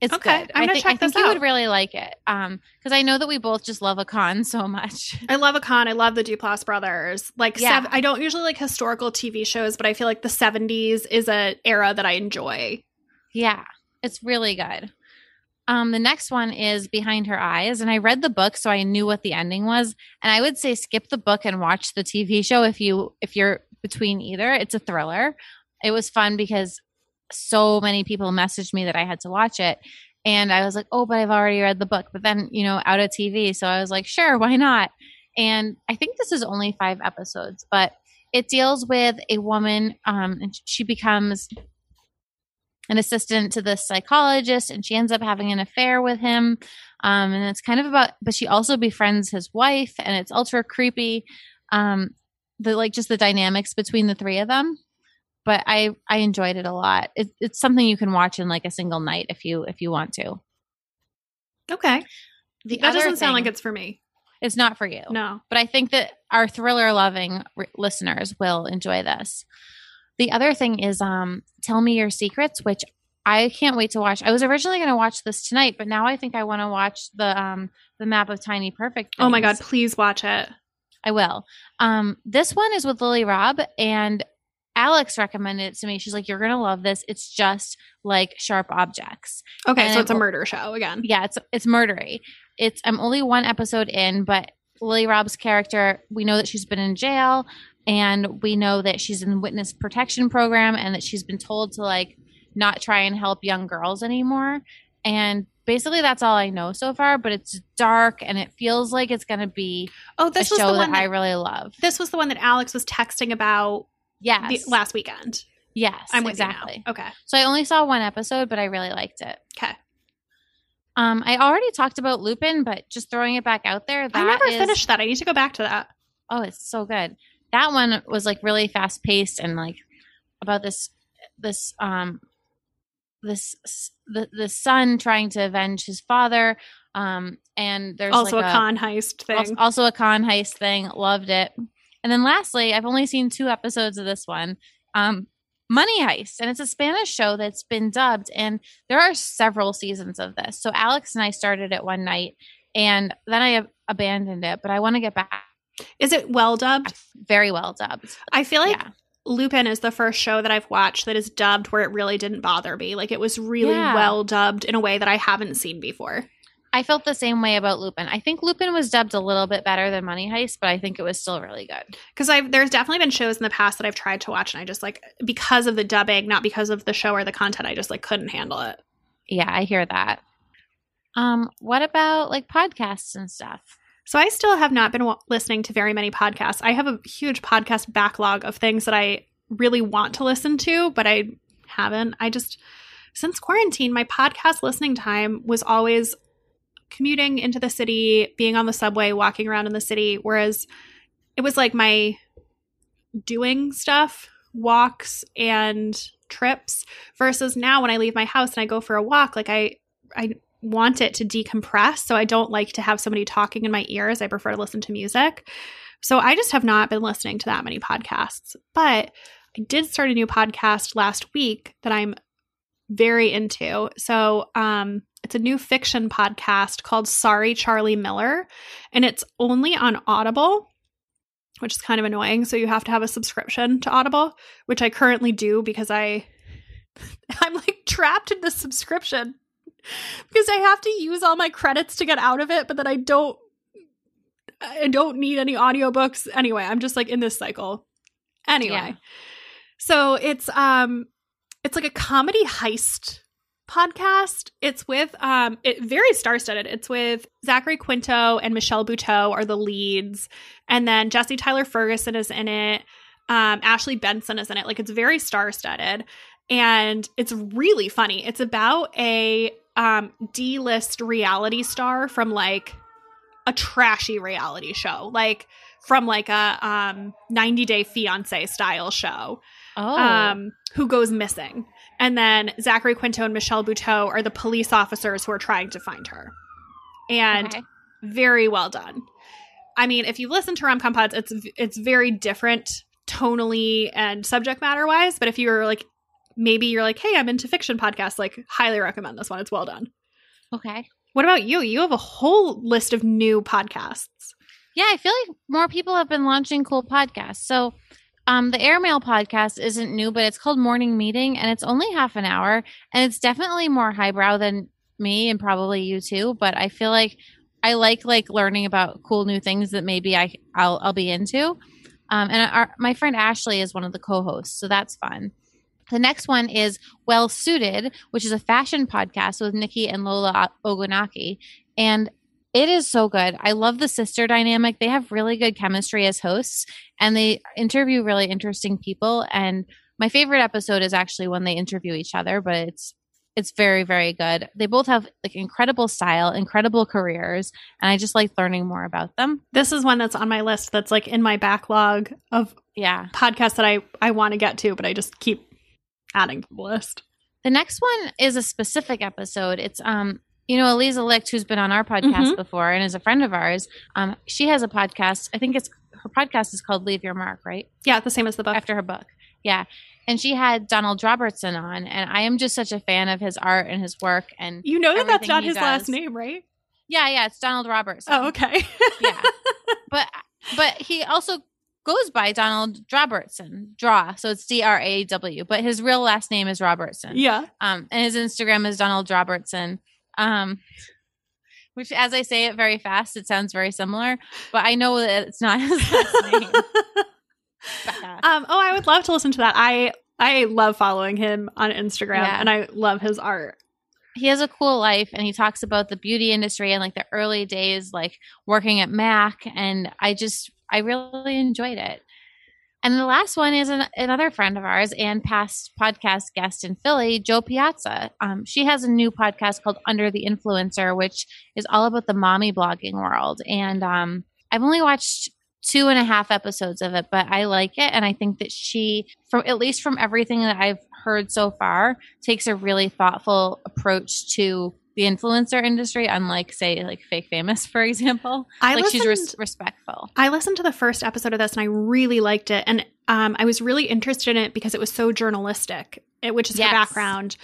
It's okay, good. I'm gonna I think, check I think this you out. would really like it um because I know that we both just love a con so much. I love a con. I love the Duplass brothers. Like yeah. sev- I don't usually like historical T V shows, but I feel like the seventies is an era that I enjoy. Yeah. It's really good. Um, the next one is Behind Her Eyes. And I read the book, so I knew what the ending was. And I would say skip the book and watch the T V show if, you, if you're between either. It's a thriller. It was fun because so many people messaged me that I had to watch it. And I was like, oh, but I've already read the book. But then, you know, out of T V. So I was like, sure, why not? And I think this is only five episodes. But it deals with a woman, um, and she becomes – an assistant to the psychologist, and she ends up having an affair with him. Um, and it's kind of about, but she also befriends his wife, and it's ultra creepy. Um, the like just the dynamics between the three of them. But I, I enjoyed it a lot. It, it's something you can watch in like a single night if you if you want to. Okay. The that doesn't thing, sound like it's for me. It's not for you. No. But I think that our thriller loving re- listeners will enjoy this. The other thing is um, Tell Me Your Secrets, which I can't wait to watch. I was originally going to watch this tonight, but now I think I want to watch the um, the Map of Tiny Perfect Things. Oh, my God. Please watch it. I will. Um, this one is with Lily Robb, and Alex recommended it to me. She's like, you're going to love this. It's just like Sharp Objects. Okay, and so it's it, a murder show again. Yeah, it's it's murdery. It's I'm only one episode in, but Lily Robb's character, we know that she's been in jail. And we know that she's in the witness protection program and that she's been told to, like, not try and help young girls anymore. And basically that's all I know so far, but it's dark and it feels like it's going to be oh, this a was show the one that, that I really love. This was the one that Alex was texting about yes. the, last weekend. Yes, I'm with exactly. You now. Okay. So I only saw one episode, but I really liked it. Okay. Um, I already talked about Lupin, but just throwing it back out there. That I never is, finished that. I need to go back to that. Oh, it's so good. That one was like really fast paced and like about this, this, um, this, the the son trying to avenge his father. Um, and there's also like a, a con heist thing. Also, also a con heist thing. Loved it. And then lastly, I've only seen two episodes of this one. Um, Money Heist, and it's a Spanish show that's been dubbed, and there are several seasons of this. So Alex and I started it one night, and then I abandoned it, but I want to get back. Is it well dubbed? Very well dubbed. I feel like yeah. Lupin is the first show that I've watched that is dubbed where it really didn't bother me. Like, it was really yeah. well dubbed in a way that I haven't seen before. I felt the same way about Lupin. I think Lupin was dubbed a little bit better than Money Heist, but I think it was still really good. Because I've there's definitely been shows in the past that I've tried to watch, and I just, like, because of the dubbing, not because of the show or the content, I just, like, couldn't handle it. Yeah, I hear that. Um, what about, like, podcasts and stuff? So I still have not been w- listening to very many podcasts. I have a huge podcast backlog of things that I really want to listen to, but I haven't. I just – since quarantine, my podcast listening time was always – commuting into the city, being on the subway, walking around in the city, whereas it was like my doing stuff, walks and trips, versus now when I leave my house and I go for a walk, like I I want it to decompress, so I don't like to have somebody talking in my ears. I prefer to listen to music. So I just have not been listening to that many podcasts. But I did start a new podcast last week that I'm very into. So um it's a new fiction podcast called Sorry, Charlie Miller, and it's only on Audible, which is kind of annoying. So you have to have a subscription to Audible, which I currently do because I, I'm like trapped in this subscription because I have to use all my credits to get out of it, but then I don't, I don't need any audiobooks. Anyway, I'm just like in this cycle. Anyway, yeah. So it's, um, it's like a comedy heist podcast. It's with um it very star-studded. It's with Zachary Quinto and Michelle Buteau are the leads, and then Jesse Tyler Ferguson is in it, um Ashley Benson is in it. Like, it's very star-studded, and it's really funny. It's about a um D-list reality star from like a trashy reality show, like from like a um ninety day fiance style show. Oh. Um, who goes missing. And then Zachary Quinto and Michelle Buteau are the police officers who are trying to find her. And okay. Very well done. I mean, if you've listened to Rom-Com Pods, it's it's very different tonally and subject matter wise. But if you're like, maybe you're like, hey, I'm into fiction podcasts, like, highly recommend this one. It's well done. Okay. What about you? You have a whole list of new podcasts. Yeah, I feel like more people have been launching cool podcasts. So Um, the Airmail podcast isn't new, but it's called Morning Meeting, and it's only half an hour, and it's definitely more highbrow than me and probably you too. But I feel like I like like learning about cool new things that maybe I I'll, I'll be into. Um, and our, my friend Ashley is one of the co-hosts, so that's fun. The next one is Well Suited, which is a fashion podcast with Nikki and Lola Ogunaki, and it is so good. I love the sister dynamic. They have really good chemistry as hosts, and they interview really interesting people. And my favorite episode is actually when they interview each other, but it's it's very, very good. They both have like incredible style, incredible careers, and I just like learning more about them. This is one that's on my list that's like in my backlog of yeah podcasts that I, I want to get to, but I just keep adding to the list. The next one is a specific episode. It's um. You know, Eliza Licht, who's been on our podcast mm-hmm. before and is a friend of ours, um, she has a podcast. I think it's her podcast is called Leave Your Mark, right? Yeah, the same as the book. After her book. Yeah. And she had Donald Robertson on, and I am just such a fan of his art and his work. And you know that that's not his does. last name, right? Yeah, yeah. It's Donald Robertson. Oh, okay. yeah. But but he also goes by Donald Robertson, Draw. So it's D R A W. But his real last name is Robertson. Yeah. Um, and his Instagram is Donald Robertson. Um, which, as I say it very fast, it sounds very similar, but I know that it's not his last name. um, oh, I would love to listen to that. I I love following him on Instagram, yeah. and I love his art. He has a cool life, and he talks about the beauty industry and like the early days, like working at M A C, and I just I really enjoyed it. And the last one is an, another friend of ours and past podcast guest in Philly, Joe Piazza. Um, she has a new podcast called Under the Influencer, which is all about the mommy blogging world. And um, I've only watched two and a half episodes of it, but I like it. And I think that she, from at least from everything that I've heard so far, takes a really thoughtful approach to the influencer industry, unlike, say, like Fake Famous, for example. I like listened, she's res- respectful. I listened to the first episode of this and I really liked it. And um, I was really interested in it because it was so journalistic, which is yes. her background,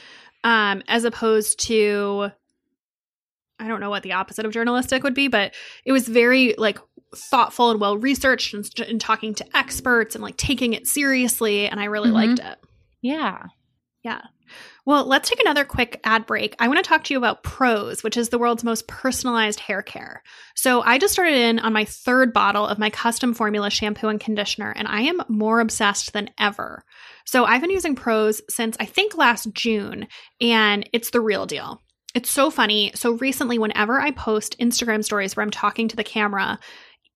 um, as opposed to, I don't know what the opposite of journalistic would be, but it was very like thoughtful and well-researched and, and talking to experts and like taking it seriously. And I really mm-hmm. liked it. Yeah. Yeah. Well, let's take another quick ad break. I want to talk to you about Pros, which is the world's most personalized hair care. So I just started in on my third bottle of my custom formula shampoo and conditioner, and I am more obsessed than ever. So I've been using Pros since I think last June, and it's the real deal. It's so funny. So recently, whenever I post Instagram stories where I'm talking to the camera,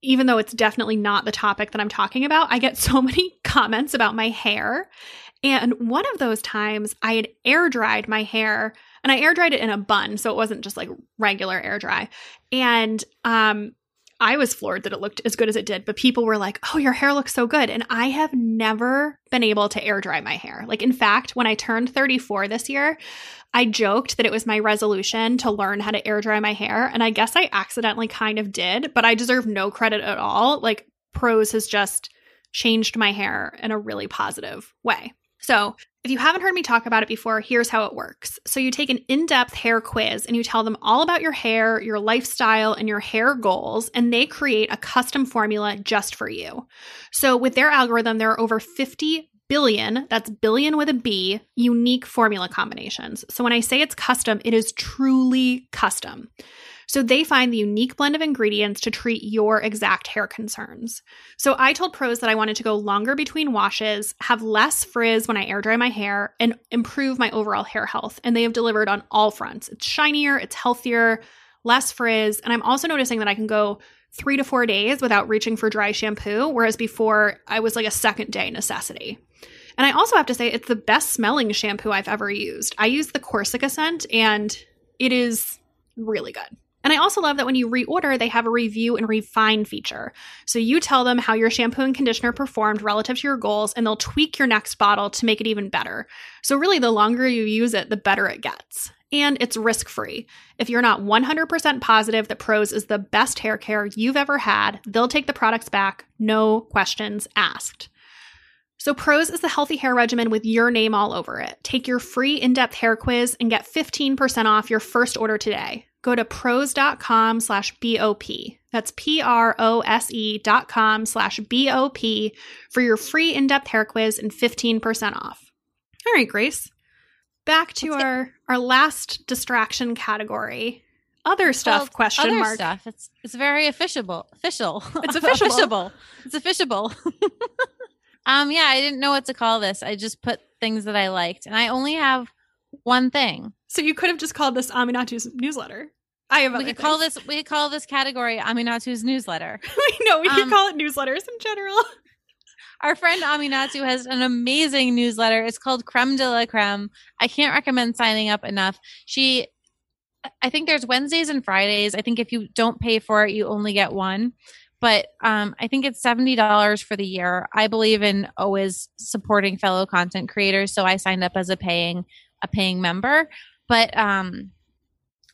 even though it's definitely not the topic that I'm talking about, I get so many comments about my hair. And one of those times I had air dried my hair, and I air dried it in a bun. So it wasn't just like regular air dry. And um, I was floored that it looked as good as it did. But people were like, oh, your hair looks so good. And I have never been able to air dry my hair. Like, in fact, when I turned thirty-four this year, I joked that it was my resolution to learn how to air dry my hair. And I guess I accidentally kind of did, but I deserve no credit at all. Like, Pros has just changed my hair in a really positive way. So if you haven't heard me talk about it before, here's how it works. So you take an in-depth hair quiz and you tell them all about your hair, your lifestyle, and your hair goals, and they create a custom formula just for you. So with their algorithm, there are over fifty billion, that's billion with a B, unique formula combinations. So when I say it's custom, it is truly custom. So they find the unique blend of ingredients to treat your exact hair concerns. So I told Pros that I wanted to go longer between washes, have less frizz when I air dry my hair, and improve my overall hair health. And they have delivered on all fronts. It's shinier, it's healthier, less frizz. And I'm also noticing that I can go three to four days without reaching for dry shampoo, whereas before I was like a second day necessity. And I also have to say, it's the best smelling shampoo I've ever used. I use the Corsica scent, and it is really good. And I also love that when you reorder, they have a review and refine feature. So you tell them how your shampoo and conditioner performed relative to your goals, and they'll tweak your next bottle to make it even better. So really, the longer you use it, the better it gets. And it's risk-free. If you're not one hundred percent positive that Pros is the best hair care you've ever had, they'll take the products back, no questions asked. So Pros is the healthy hair regimen with your name all over it. Take your free in-depth hair quiz and get fifteen percent off your first order today. Go to pros.com slash BOP. That's P-R-O-S-E dot com slash B O P for your free in-depth hair quiz and fifteen percent off. All right, Grace. Back to Let's our, get- our last distraction category. Other stuff, well, question other mark. Stuff. It's, it's very officiable. Official. It's officiable. It's officiable. Um, yeah, I didn't know what to call this. I just put things that I liked, and I only have one thing. So you could have just called this Aminatu's newsletter. I have. We could things. call this. We could call this category Aminatu's newsletter. No, we um, could call it newsletters in general. Our friend Aminatu has an amazing newsletter. It's called Creme de la Creme. I can't recommend signing up enough. She, I think there's Wednesdays and Fridays. I think if you don't pay for it, you only get one. But um, I think it's seventy dollars for the year. I believe in always supporting fellow content creators, so I signed up as a paying a paying member. But um,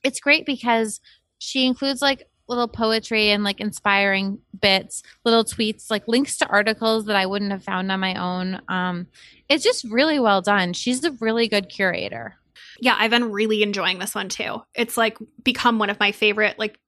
it's great because she includes like little poetry and like inspiring bits, little tweets, like links to articles that I wouldn't have found on my own. Um, it's just really well done. She's a really good curator. Yeah, I've been really enjoying this one too. It's like become one of my favorite like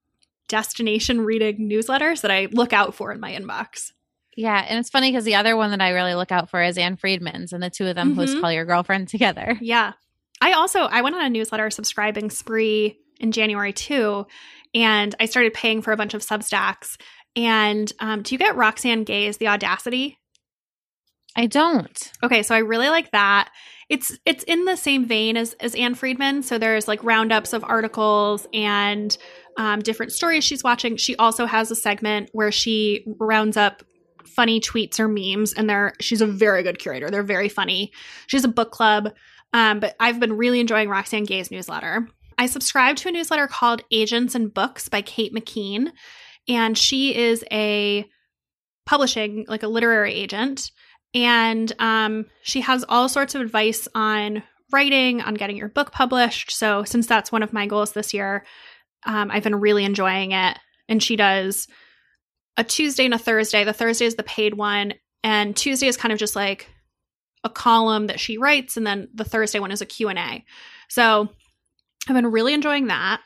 destination reading newsletters that I look out for in my inbox. Yeah. And it's funny because the other one that I really look out for is Ann Friedman's, and the two of them mm-hmm. host Call Your Girlfriend together. Yeah. I also, I went on a newsletter subscribing spree in January too, and I started paying for a bunch of Substacks. And um, do you get Roxanne Gay's The Audacity? I don't. Okay. So I really like that. It's it's in the same vein as, as Ann Friedman. So there's like roundups of articles and um, different stories she's watching. She also has a segment where she rounds up funny tweets or memes, and they're she's a very good curator. They're very funny. She has a book club, um, but I've been really enjoying Roxane Gay's newsletter. I subscribe to a newsletter called Agents and Books by Kate McKean, and she is a publishing, like a literary agent, and um, she has all sorts of advice on writing, on getting your book published. So since that's one of my goals this year, um, I've been really enjoying it. And she does a Tuesday and a Thursday. The Thursday is the paid one, and Tuesday is kind of just like a column that she writes, and then the Thursday one is a Q and A. So I've been really enjoying that.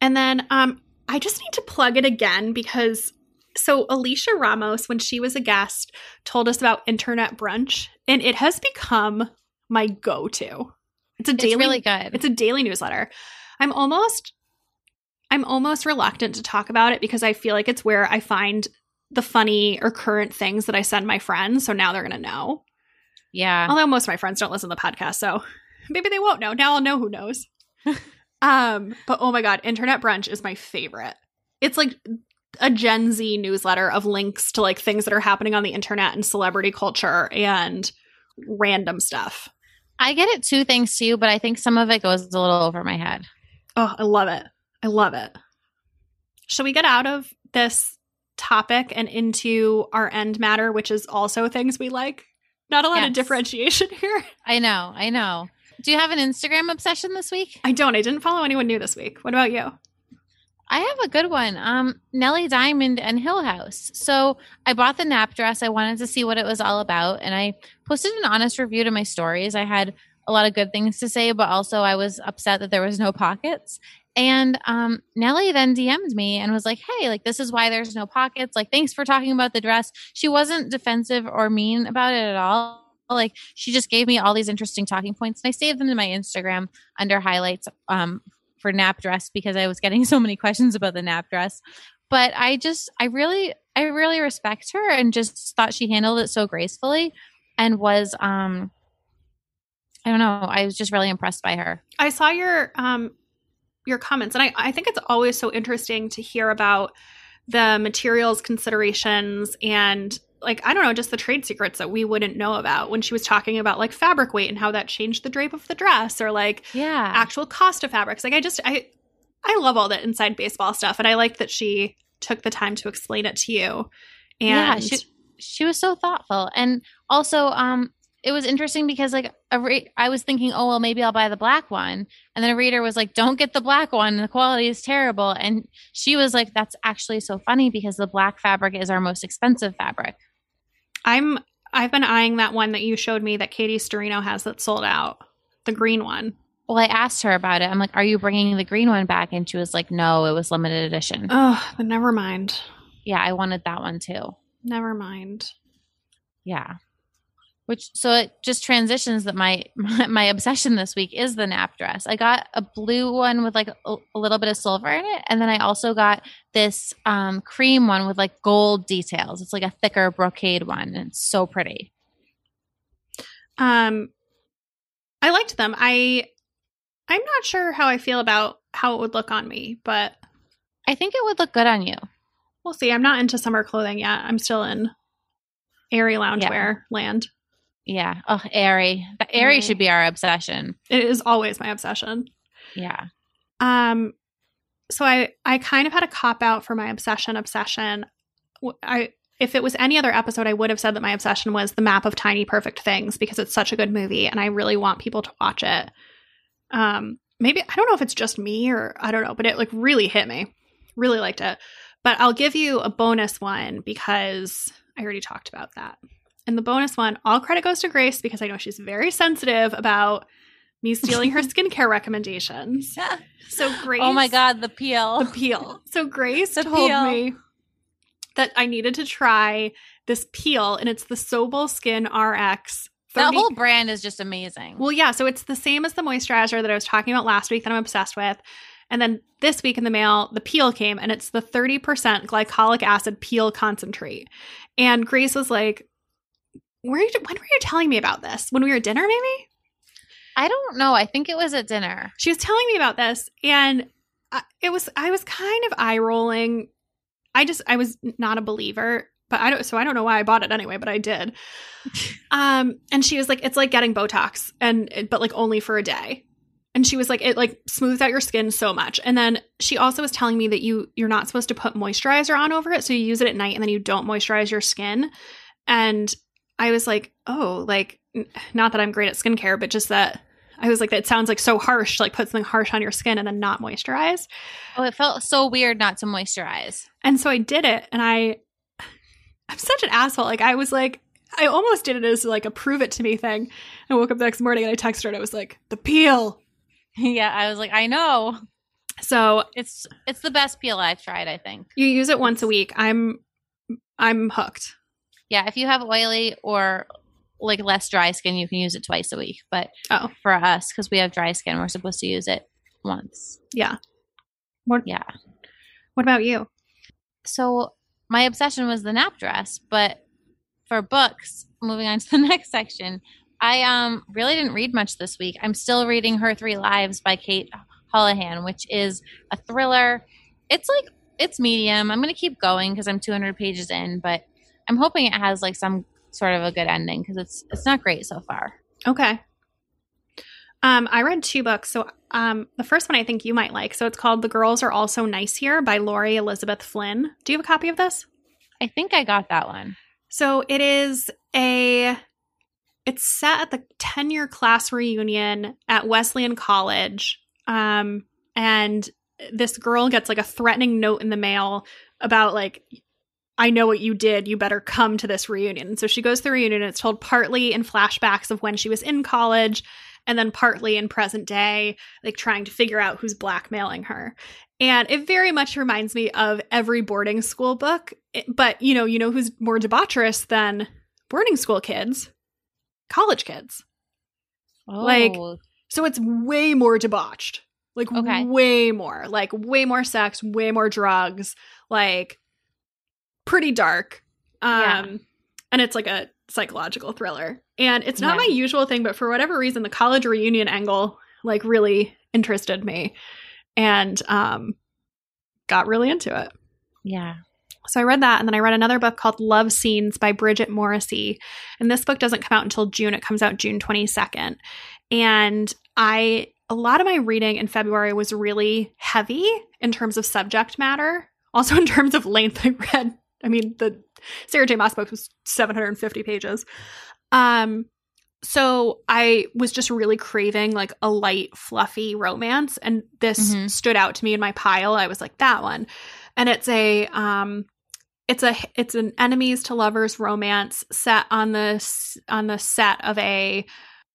And then um, I just need to plug it again because so Alicia Ramos, when she was a guest, told us about internet brunch, and it has become my go-to. It's a daily, it's really good. It's a daily newsletter. I'm almost, I'm almost reluctant to talk about it because I feel like it's where I find the funny or current things that I send my friends. So now they're going to know. Yeah. Although most of my friends don't listen to the podcast, so maybe they won't know. Now I'll know who knows. um, but oh my God, Internet Brunch is my favorite. It's like a Gen Z newsletter of links to like things that are happening on the internet and celebrity culture and random stuff. I get it too, thanks to you, but I think some of it goes a little over my head. Oh, I love it. I love it. Shall we get out of this topic and into our end matter, which is also things we like? Not a lot yes. of differentiation here. I know. I know. Do you have an Instagram obsession this week? I don't. I didn't follow anyone new this week. What about you? I have a good one. Um, Nellie Diamond and Hill House. So I bought the nap dress. I wanted to see what it was all about. And I posted an honest review to my stories. I had a lot of good things to say, but also I was upset that there was no pockets. And um, Nellie then D M'd me and was like, hey, like, this is why there's no pockets. Like, thanks for talking about the dress. She wasn't defensive or mean about it at all. Like, she just gave me all these interesting talking points. And I saved them to my Instagram under highlights um, for nap dress because I was getting so many questions about the nap dress. But I just, I really, I really respect her and just thought she handled it so gracefully and was, um, I don't know, I was just really impressed by her. I saw your... Um- your comments. And I, I think it's always so interesting to hear about the materials considerations and like, I don't know, just the trade secrets that we wouldn't know about when she was talking about like fabric weight and how that changed the drape of the dress or like yeah. actual cost of fabrics. Like I just, I, I love all that inside baseball stuff. And I like that she took the time to explain it to you. And yeah, she, she was so thoughtful. And also, um, it was interesting because like a re- I was thinking, oh, well, maybe I'll buy the black one. And then a reader was like, don't get the black one. The quality is terrible. And she was like, that's actually so funny because the black fabric is our most expensive fabric. I'm I've been eyeing that one that you showed me that Katie Storino has that sold out, the green one. Well, I asked her about it. I'm like, are you bringing the green one back? And she was like, no, it was limited edition. Oh, but never mind. Yeah, I wanted that one too. Never mind. Yeah. Which so it just transitions that my, my my obsession this week is the nap dress. I got a blue one with like a, a little bit of silver in it, and then I also got this um, cream one with like gold details. It's like a thicker brocade one, and it's so pretty. Um, I liked them. I I'm not sure how I feel about how it would look on me, but I think it would look good on you. We'll see. I'm not into summer clothing yet. I'm still in airy loungewear yeah. land. Yeah. Oh, airy. Airy should be our obsession. It is always my obsession. Yeah. Um. So I, I kind of had a cop out for my obsession obsession. I if it was any other episode, I would have said that my obsession was The Map of Tiny Perfect Things because it's such a good movie and I really want people to watch it. Um. Maybe I don't know if it's just me or I don't know, but it like really hit me. Really liked it. But I'll give you a bonus one because I already talked about that. And the bonus one, all credit goes to Grace because I know she's very sensitive about me stealing her skincare recommendations. Yeah. So Grace. Oh my God, the peel. The peel. So Grace the told peel. me that I needed to try this peel, and it's the Sobel Skin R X. That whole brand is just amazing. Well, yeah. So it's the same as the moisturizer that I was talking about last week that I'm obsessed with. And then this week in the mail, the peel came, and it's the thirty percent glycolic acid peel concentrate. And Grace was like, Where you, when were you telling me about this? When we were at dinner, maybe? I don't know. I think it was at dinner. She was telling me about this, and I, it was I was kind of eye rolling. I just I was not a believer But I don't, so I don't know why I bought it anyway, but I did. Um, and she was like, it's like getting Botox, and but like only for a day. And she was like, it like smooths out your skin so much. And then she also was telling me that you, you're not supposed to put moisturizer on over it. So you use it at night and then you don't moisturize your skin. And I was like, oh, like, not that I'm great at skincare, but just that I was like, that sounds like so harsh, like put something harsh on your skin and then not moisturize. Oh, it felt so weird not to moisturize. And so I did it. And I, I'm such an asshole. Like I was like, I almost did it as like a prove it to me thing. I woke up the next morning and I texted her and I was like, the peel. Yeah, I was like, I know. So it's it's the best peel I've tried, I think. You use it once a week. I'm I'm hooked. Yeah, if you have oily or like less dry skin, you can use it twice a week. But oh. for us, because we have dry skin, we're supposed to use it once. Yeah. What, yeah. What about you? So my obsession was the nap dress, but for books, moving on to the next section, I um really didn't read much this week. I'm still reading Her Three Lives by Kate Holohan, which is a thriller. It's like, it's medium. I'm going to keep going because I'm two hundred pages in, but I'm hoping it has like some sort of a good ending because it's it's not great so far. Okay. Um, I read two books. So um, the first one I think you might like. So it's called The Girls Are Also Nice Here by Laurie Elizabeth Flynn. Do you have a copy of this? I think I got that one. So it is a... It's set at the ten-year class reunion at Wesleyan College, um, and this girl gets like a threatening note in the mail about like, I know what you did. You better come to this reunion. So she goes to the reunion, and it's told partly in flashbacks of when she was in college and then partly in present day, like trying to figure out who's blackmailing her. And it very much reminds me of every boarding school book, but you know, you know who's more debaucherous than boarding school kids? College kids. Oh. Like, so it's way more debauched. Like, okay. way more. Like, way more sex, way more drugs. Like, pretty dark. Um, yeah. And it's like a psychological thriller. And it's not yeah. my usual thing, but for whatever reason, the college reunion angle, like, really interested me. And um, got really into it. Yeah. So I read that, and then I read another book called Love Scenes by Bridget Morrissey. And this book doesn't come out until June. It comes out June twenty-second. And I a lot of my reading in February was really heavy in terms of subject matter. Also in terms of length, I read, I mean, the Sarah J. Maas book was seven hundred fifty pages. Um, so I was just really craving like a light, fluffy romance. And this mm-hmm. stood out to me in my pile. I was like, that one. And it's a um, it's a it's an enemies to lovers romance set on the on the set of a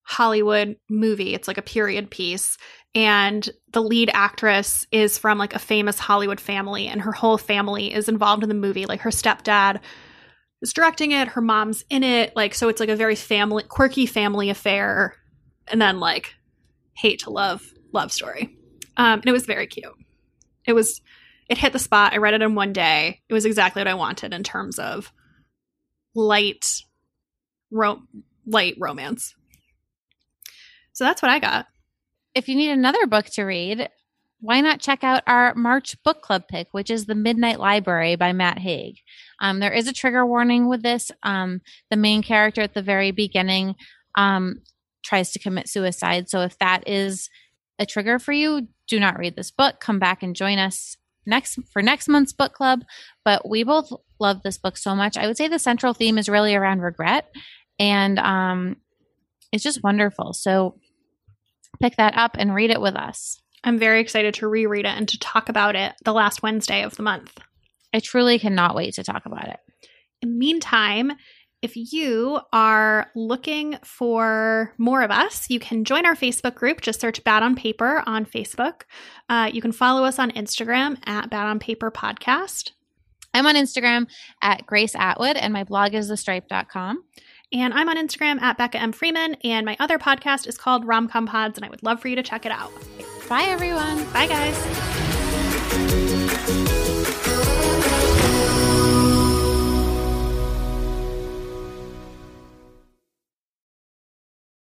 Hollywood movie. It's like a period piece, and the lead actress is from like a famous Hollywood family, and her whole family is involved in the movie. Like her stepdad is directing it, her mom's in it. Like so, it's like a very family quirky family affair, and then like hate to love love story. Um, and it was very cute. It was. It hit the spot. I read it in one day. It was exactly what I wanted in terms of light, ro- light romance. So that's what I got. If you need another book to read, why not check out our March book club pick, which is The Midnight Library by Matt Haig. Um, there is a trigger warning with this. Um, the main character at the very beginning um, tries to commit suicide. So if that is a trigger for you, do not read this book. Come back and join us next for next month's book club, but we both love this book so much. I would say the central theme is really around regret, and um it's just wonderful. So pick that up and read it with us. I'm very excited to reread it and to talk about it the last Wednesday of the month. I truly cannot wait to talk about it. In the meantime, if you are looking for more of us, you can join our Facebook group. Just search Bad on Paper on Facebook. Uh, you can follow us on Instagram at Bad on Paper Podcast. I'm on Instagram at Grace Atwood, and my blog is the stripe dot com. And I'm on Instagram at Becca M. Freeman, and my other podcast is called Rom-Com Pods, and I would love for you to check it out. Bye, everyone. Bye, guys.